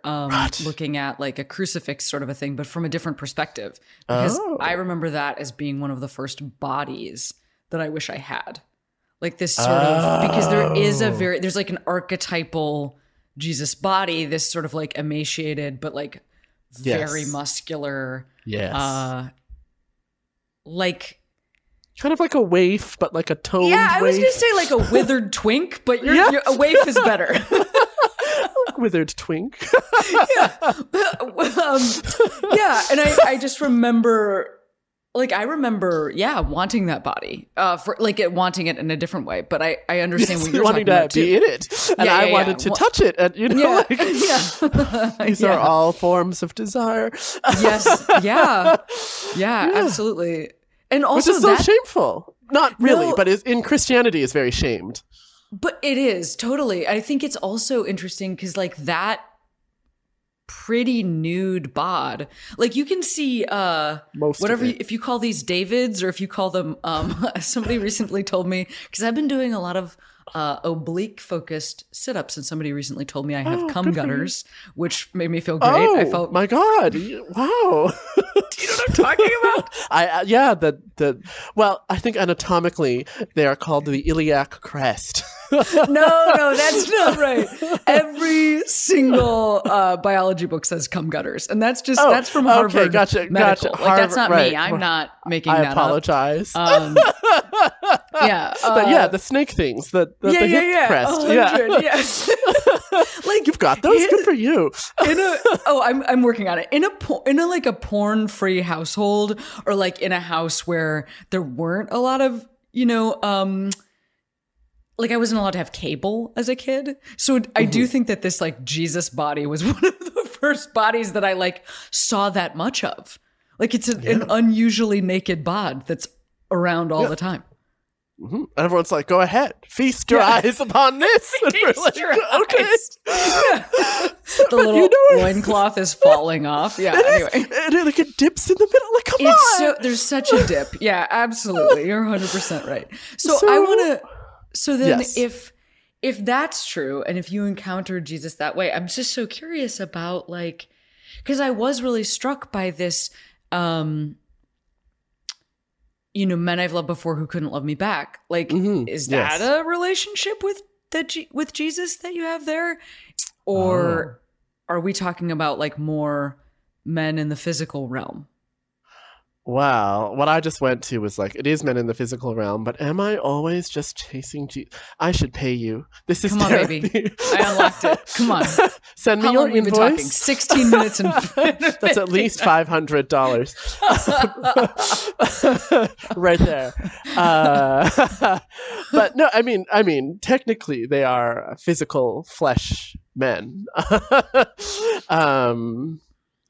looking at like a crucifix sort of a thing, but from a different perspective. Because I remember that as being one of the first bodies that I wish I had. Like this sort of, because there's like an archetypal Jesus body, this sort of like emaciated, but like very muscular. Yes. Like kind of like a waif, but like a toned waif. Yeah, I was going to say like a withered twink, but you're a waif is better. Withered twink. And I just remember, like wanting that body, for like wanting it in a different way. But I understand what you're talking about too. Wanting to be in it, and I wanted to touch it, and you know, these are all forms of desire. Yes, absolutely, and also which is so shameful. Not really, no, but in Christianity is very shamed. But it is, totally. I think it's also interesting because, like, that pretty nude bod. Like, you can see most whatever, if you call these Davids or if you call them, somebody recently told me, because I've been doing a lot of oblique-focused sit-ups, and somebody recently told me I have cum gutters, which made me feel great. Oh, I felt, my God. Wow. Do you know what I'm talking about? Yeah. Well, I think anatomically they are called the iliac crest. No, that's not right. Every single biology book says cum gutters, and that's just that's from Harvard. Okay, gotcha. Like, Harvard, that's not right. Me. I'm not making that up. I apologize. Yeah, but yeah, the snake things, the hip crest. 100, yeah. Like, you've got those. Good for you. I'm working on it. In a porn-free household, or like in a house where there weren't a lot of, like, I wasn't allowed to have cable as a kid. So I do think that this, like, Jesus body was one of the first bodies that I, like, saw that much of. Like, it's an unusually naked bod that's around all the time. Mm-hmm. Everyone's like, go ahead, feast your eyes upon this. Feast like, your okay. eyes. Yeah. The little loincloth is falling off. Yeah, it like it dips in the middle. Like, come on. There's such a dip. Yeah, absolutely. You're 100% right. So I want to. So then, if that's true, and if you encounter Jesus that way, I'm just so curious about, like, because I was really struck by this. Men I've loved before who couldn't love me back. Like, is that a relationship with Jesus that you have there? Or are we talking about, like, more men in the physical realm? Wow. What I just went to was, like, it is men in the physical realm, but am I always just chasing Jesus? I should pay you. This is therapy. Come on, baby. I unlocked it. Come on. Send me your invoice. How long have we been talking? 16 minutes and that's at least $500. Right there. But no, I mean, technically they are physical flesh men.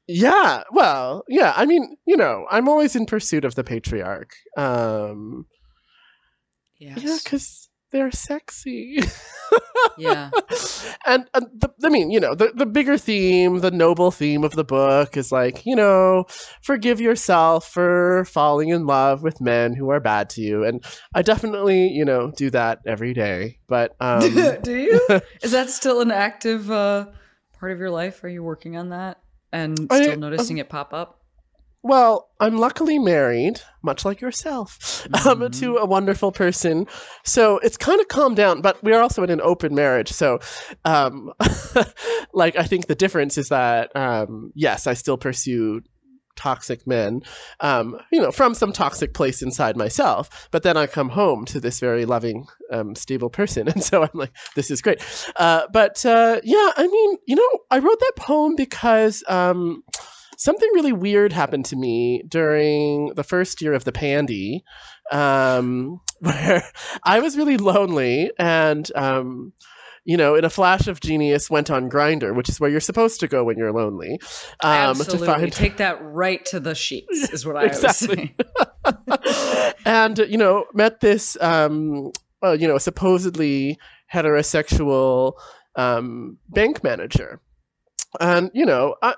Yeah, well, yeah, I mean, I'm always in pursuit of the patriarch. Yes. Yeah, because they're sexy. Yeah. And the bigger theme, the noble theme of the book is, like, forgive yourself for falling in love with men who are bad to you. And I definitely, do that every day. But do you? Is that still an active part of your life? Are you working on that? And still noticing it pop up? Well, I'm luckily married, much like yourself, to a wonderful person. So it's kind of calmed down, but we are also in an open marriage. So, like, I think the difference is that, yes, I still pursue toxic men, from some toxic place inside myself. But then I come home to this very loving, stable person. And so I'm like, this is great. I wrote that poem because something really weird happened to me during the first year of the Pandy, where I was really lonely and, in a flash of genius, went on Grindr, which is where you're supposed to go when you're lonely. Absolutely. Take that right to the sheets is what I always say. And, met this, supposedly heterosexual bank manager. And,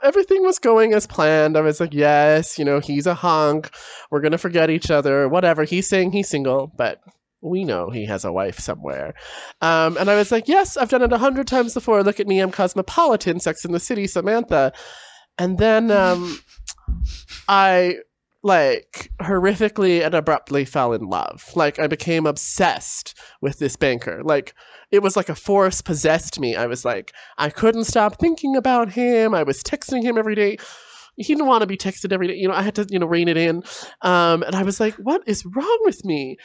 everything was going as planned. I was like, yes, he's a hunk. We're going to forget each other, whatever. He's saying he's single, but... we know he has a wife somewhere. And I was like, yes, I've done it 100 times before. Look at me. I'm cosmopolitan, Sex in the City, Samantha. And then I, like, horrifically and abruptly fell in love. Like, I became obsessed with this banker. Like, it was like a force possessed me. I was like, I couldn't stop thinking about him. I was texting him every day. He didn't want to be texted every day. I had to, rein it in. And I was like, what is wrong with me?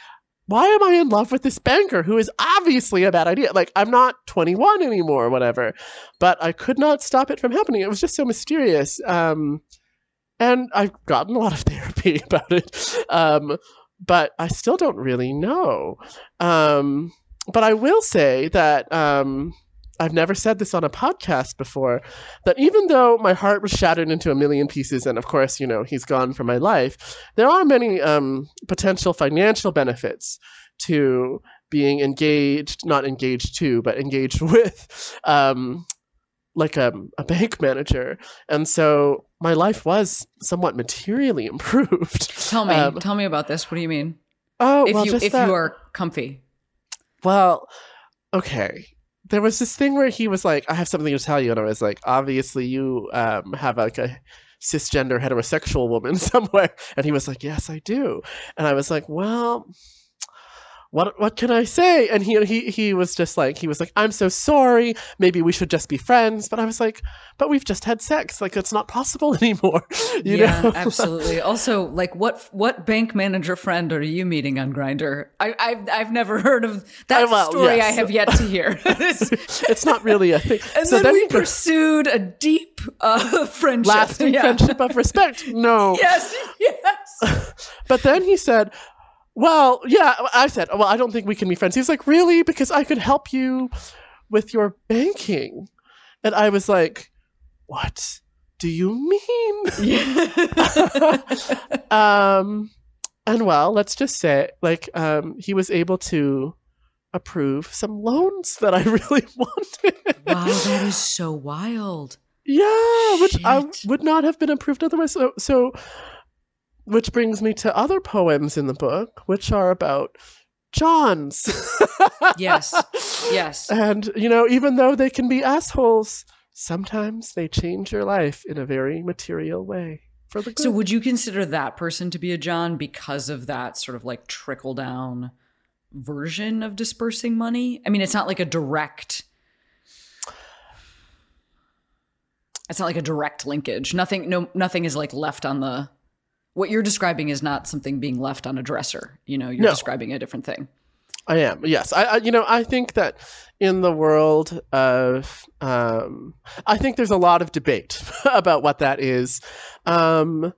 Why am I in love with this banker who is obviously a bad idea? Like, I'm not 21 anymore or whatever, but I could not stop it from happening. It was just so mysterious. And I've gotten a lot of therapy about it, but I still don't really know. But I will say that I've never said this on a podcast before, that even though my heart was shattered into a million pieces, and of course, you know, he's gone from my life, there are many potential financial benefits to being engaged, not engaged to, but engaged with, like a bank manager. And so my life was somewhat materially improved. Tell me about this. What do you mean? Oh, you are comfy. Well, okay. There was this thing where he was like, I have something to tell you. And I was like, obviously you have like a cisgender heterosexual woman somewhere. And he was like, yes, I do. And I was like, well, what can I say? And he was just like, he was like, I'm so sorry. Maybe we should just be friends. But I was like, but we've just had sex. Like, it's not possible anymore. You know? Absolutely. Also, like, what bank manager friend are you meeting on Grindr? I've never heard of that story. Yes. I have yet to hear. It's not really a thing. And so then we pursued a deep friendship. Lasting friendship of respect. No. Yes. But then he said, well, yeah, I said, well, I don't think we can be friends. He was like, really? Because I could help you with your banking. And I was like, what do you mean? Yeah. And well, let's just say, like, he was able to approve some loans that I really wanted. Wow, that is so wild. Yeah, which would not have been approved otherwise. So which brings me to other poems in the book, which are about Johns. Yes. And, you know, even though they can be assholes, sometimes they change your life in a very material way for the good. So would you consider that person to be a John because of that sort of like trickle down version of dispersing money? I mean, it's not like a direct linkage. Nothing is like left on the... What you're describing is not something being left on a dresser. You know, you're describing a different thing. I am. Yes. I think that in the world of, I think there's a lot of debate about what that is. And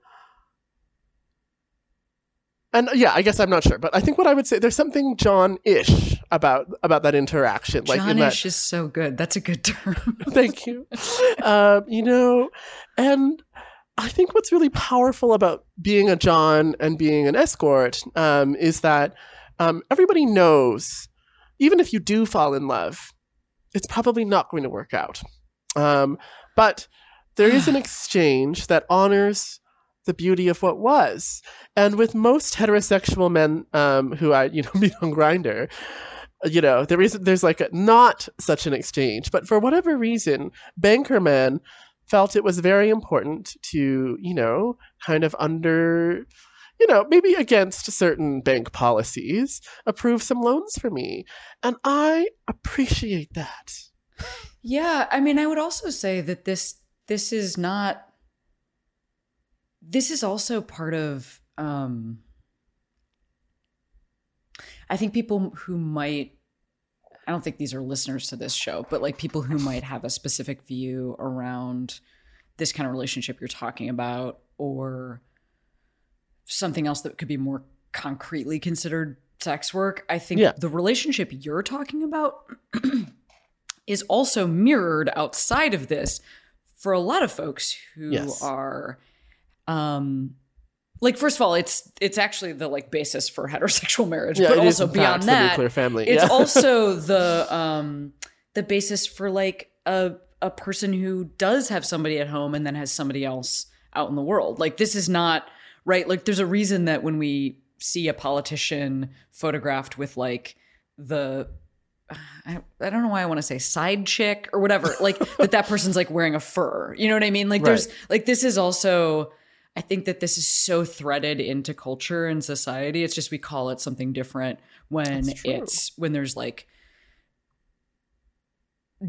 yeah, I guess I'm not sure, but I think what I would say, there's something John-ish about that interaction. Like John-ish is so good. That's a good term. Thank you. And I think what's really powerful about being a John and being an escort is that everybody knows, even if you do fall in love, it's probably not going to work out. But there is an exchange that honors the beauty of what was. And with most heterosexual men who I meet on Grindr, there's like not such an exchange. But for whatever reason, Bankerman felt it was very important to, kind of under, maybe against certain bank policies, approve some loans for me. And I appreciate that. Yeah. I mean, I would also say that this is also part of, I think people who might, I don't think these are listeners to this show, but like people who might have a specific view around this kind of relationship you're talking about or something else that could be more concretely considered sex work. I think the relationship you're talking about is also mirrored outside of this for a lot of folks who are like, first of all, it's actually the like basis for heterosexual marriage, but also beyond that, the nuclear family. It's also the basis for like a person who does have somebody at home and then has somebody else out in the world. Like, this is not right. Like, there's a reason that when we see a politician photographed with like the I don't know why I want to say side chick or whatever, like that person's like wearing a fur. You know what I mean? Like, there's like this is also. I think that this is so threaded into culture and society. It's just we call it something different when there's like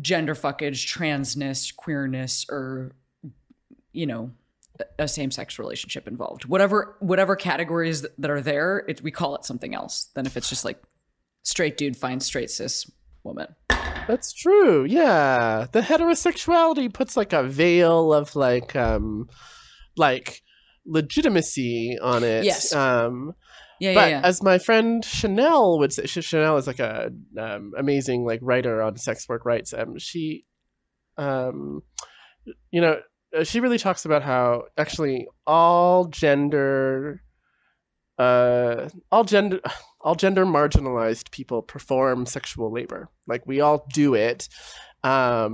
gender fuckage, transness, queerness, or a same-sex relationship involved. Whatever categories that are there, we call it something else than if it's just like straight dude finds straight cis woman. That's true. Yeah, the heterosexuality puts like a veil of like legitimacy on it. Yes. But as my friend Chanel would say, Chanel is like a amazing like writer on sex work rights. She, you know, she really talks about how actually all gender marginalized people perform sexual labor. Like we all do it. But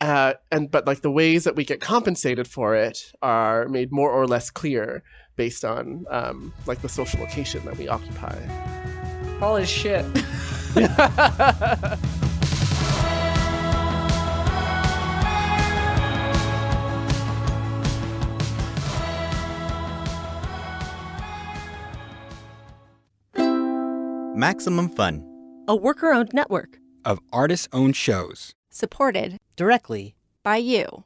like the ways that we get compensated for it are made more or less clear based on like the social location that we occupy. All is shit. Maximum Fun, a worker-owned network of artist-owned shows. Supported directly by you.